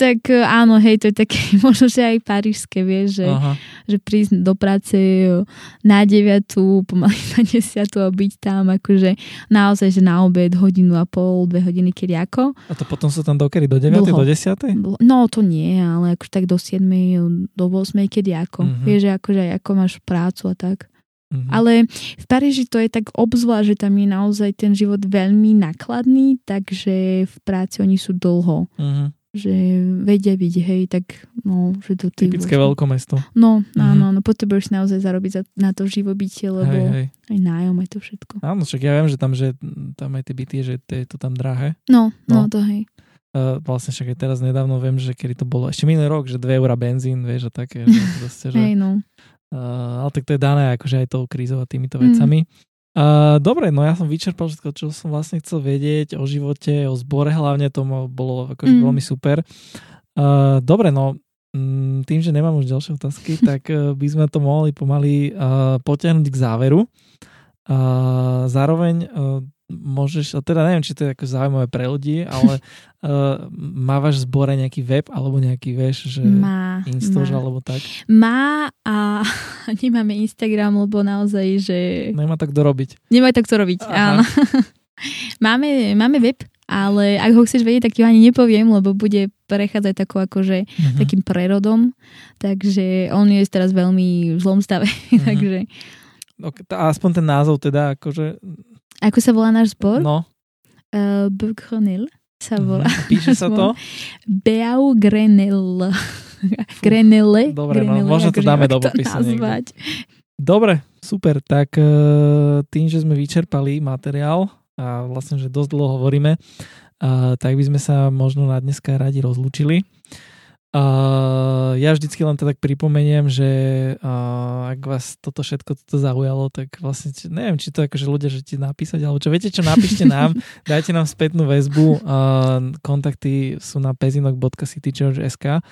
Tak áno, hej, to je také možno, že aj parížské, vieš, že prísť do práce na 9:00, pomaly na 10:00 a byť tam akože naozaj, že na obed hodinu a pol, 2 hodiny, keď ako. A to potom sa tam dokedy? Do 9:00, do 10:00? No to nie, ale akože tak do 7:00, do 8:00, keď ako. Vieš, že akože ako máš prácu a tak. Mm-hmm. Ale v Paríži to je tak obzvlášť, že tam je naozaj ten život veľmi nákladný, takže v práci oni sú dlho. Mm-hmm. Že vedia byť, hej, tak no, že to ty... Typické veľkomesto. No, áno, potrebuješ naozaj zarobiť na to živobytie, lebo hej. Aj nájom, aj to všetko. Áno, však ja viem, že tam aj tie byty, že je to tam drahé. No, to hej. Vlastne však aj teraz nedávno viem, že kedy to bolo, ešte minulý rok, že 2 eurá benzín, vieš, a také. Proste, že... Hej, no. Ale tak to je dané, akože aj tou krízou a týmito vecami. Dobre, no ja som vyčerpal všetko, čo som vlastne chcel vedieť o živote, o zbore, hlavne to bolo akože veľmi super. Dobre, no tým, že nemám už ďalšie otázky, tak by sme to mohli pomaly potiahnuť k záveru. Zároveň môžeš, teda neviem, či to je ako zaujímavé pre ľudí, ale mávaš v zbore nejaký web alebo nejaký vieš, že Instagram alebo tak? Má a nemáme Instagram, lebo naozaj, že... Nemá tak to robiť, áno. Máme web, ale ak ho chceš vedieť, tak ju ani nepoviem, lebo bude prechádzať takým prerodom, takže on je teraz veľmi v zlom stave, takže... Aspoň ten názov teda akože... Ako sa volá náš zbor? No. Beau Grenelle sa volá. Píše sa to? Beau Grenelle. Grenelle. Dobre, no, možno to dáme do popisu niekde. Dobre, super. Tak tým, že sme vyčerpali materiál a vlastne, že dosť dlho hovoríme, tak by sme sa možno na dneska radi rozlúčili. Ja vždycky len to tak pripomeniem, že ak vás toto všetko zaujalo, tak vlastne neviem, či to akože ľudia, že ti napísať, alebo čo viete, čo napíšte nám, dajte nám spätnú väzbu, kontakty sú na pezinok.citychurch.sk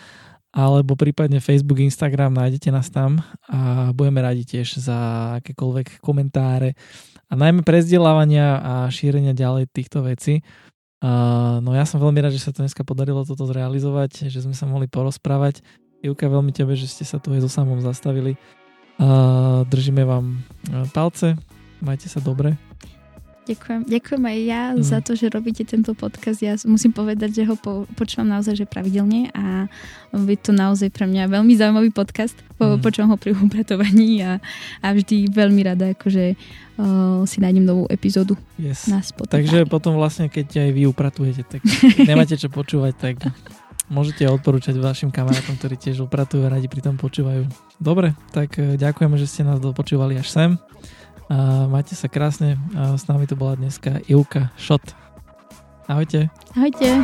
alebo prípadne Facebook, Instagram, nájdete nás tam a budeme radi tiež za akékoľvek komentáre a najmä prezdielavania a šírenia ďalej týchto vecí. No ja som veľmi rád, že sa to dneska podarilo toto zrealizovať, že sme sa mohli porozprávať. Ivka, veľmi tebe, že ste sa tu aj so samom zastavili. Držíme vám palce, majte sa dobre. Ďakujem aj ja za to, že robíte tento podcast. Ja musím povedať, že ho počúvam naozaj že pravidelne a je to naozaj pre mňa veľmi zaujímavý podcast. Počúvam ho pri upratovaní a vždy veľmi rada akože si nájdem novú epizódu na Spotify. Takže potom vlastne, keď aj vy upratujete, tak nemáte čo počúvať, tak môžete odporúčať vašim kamarátom, ktorí tiež upratujú a radi pri tom počúvajú. Dobre, tak ďakujeme, že ste nás dopočúvali až sem. Majte sa krásne. S nami tu bola dneska Ivka Schott. Ahojte. Ahojte.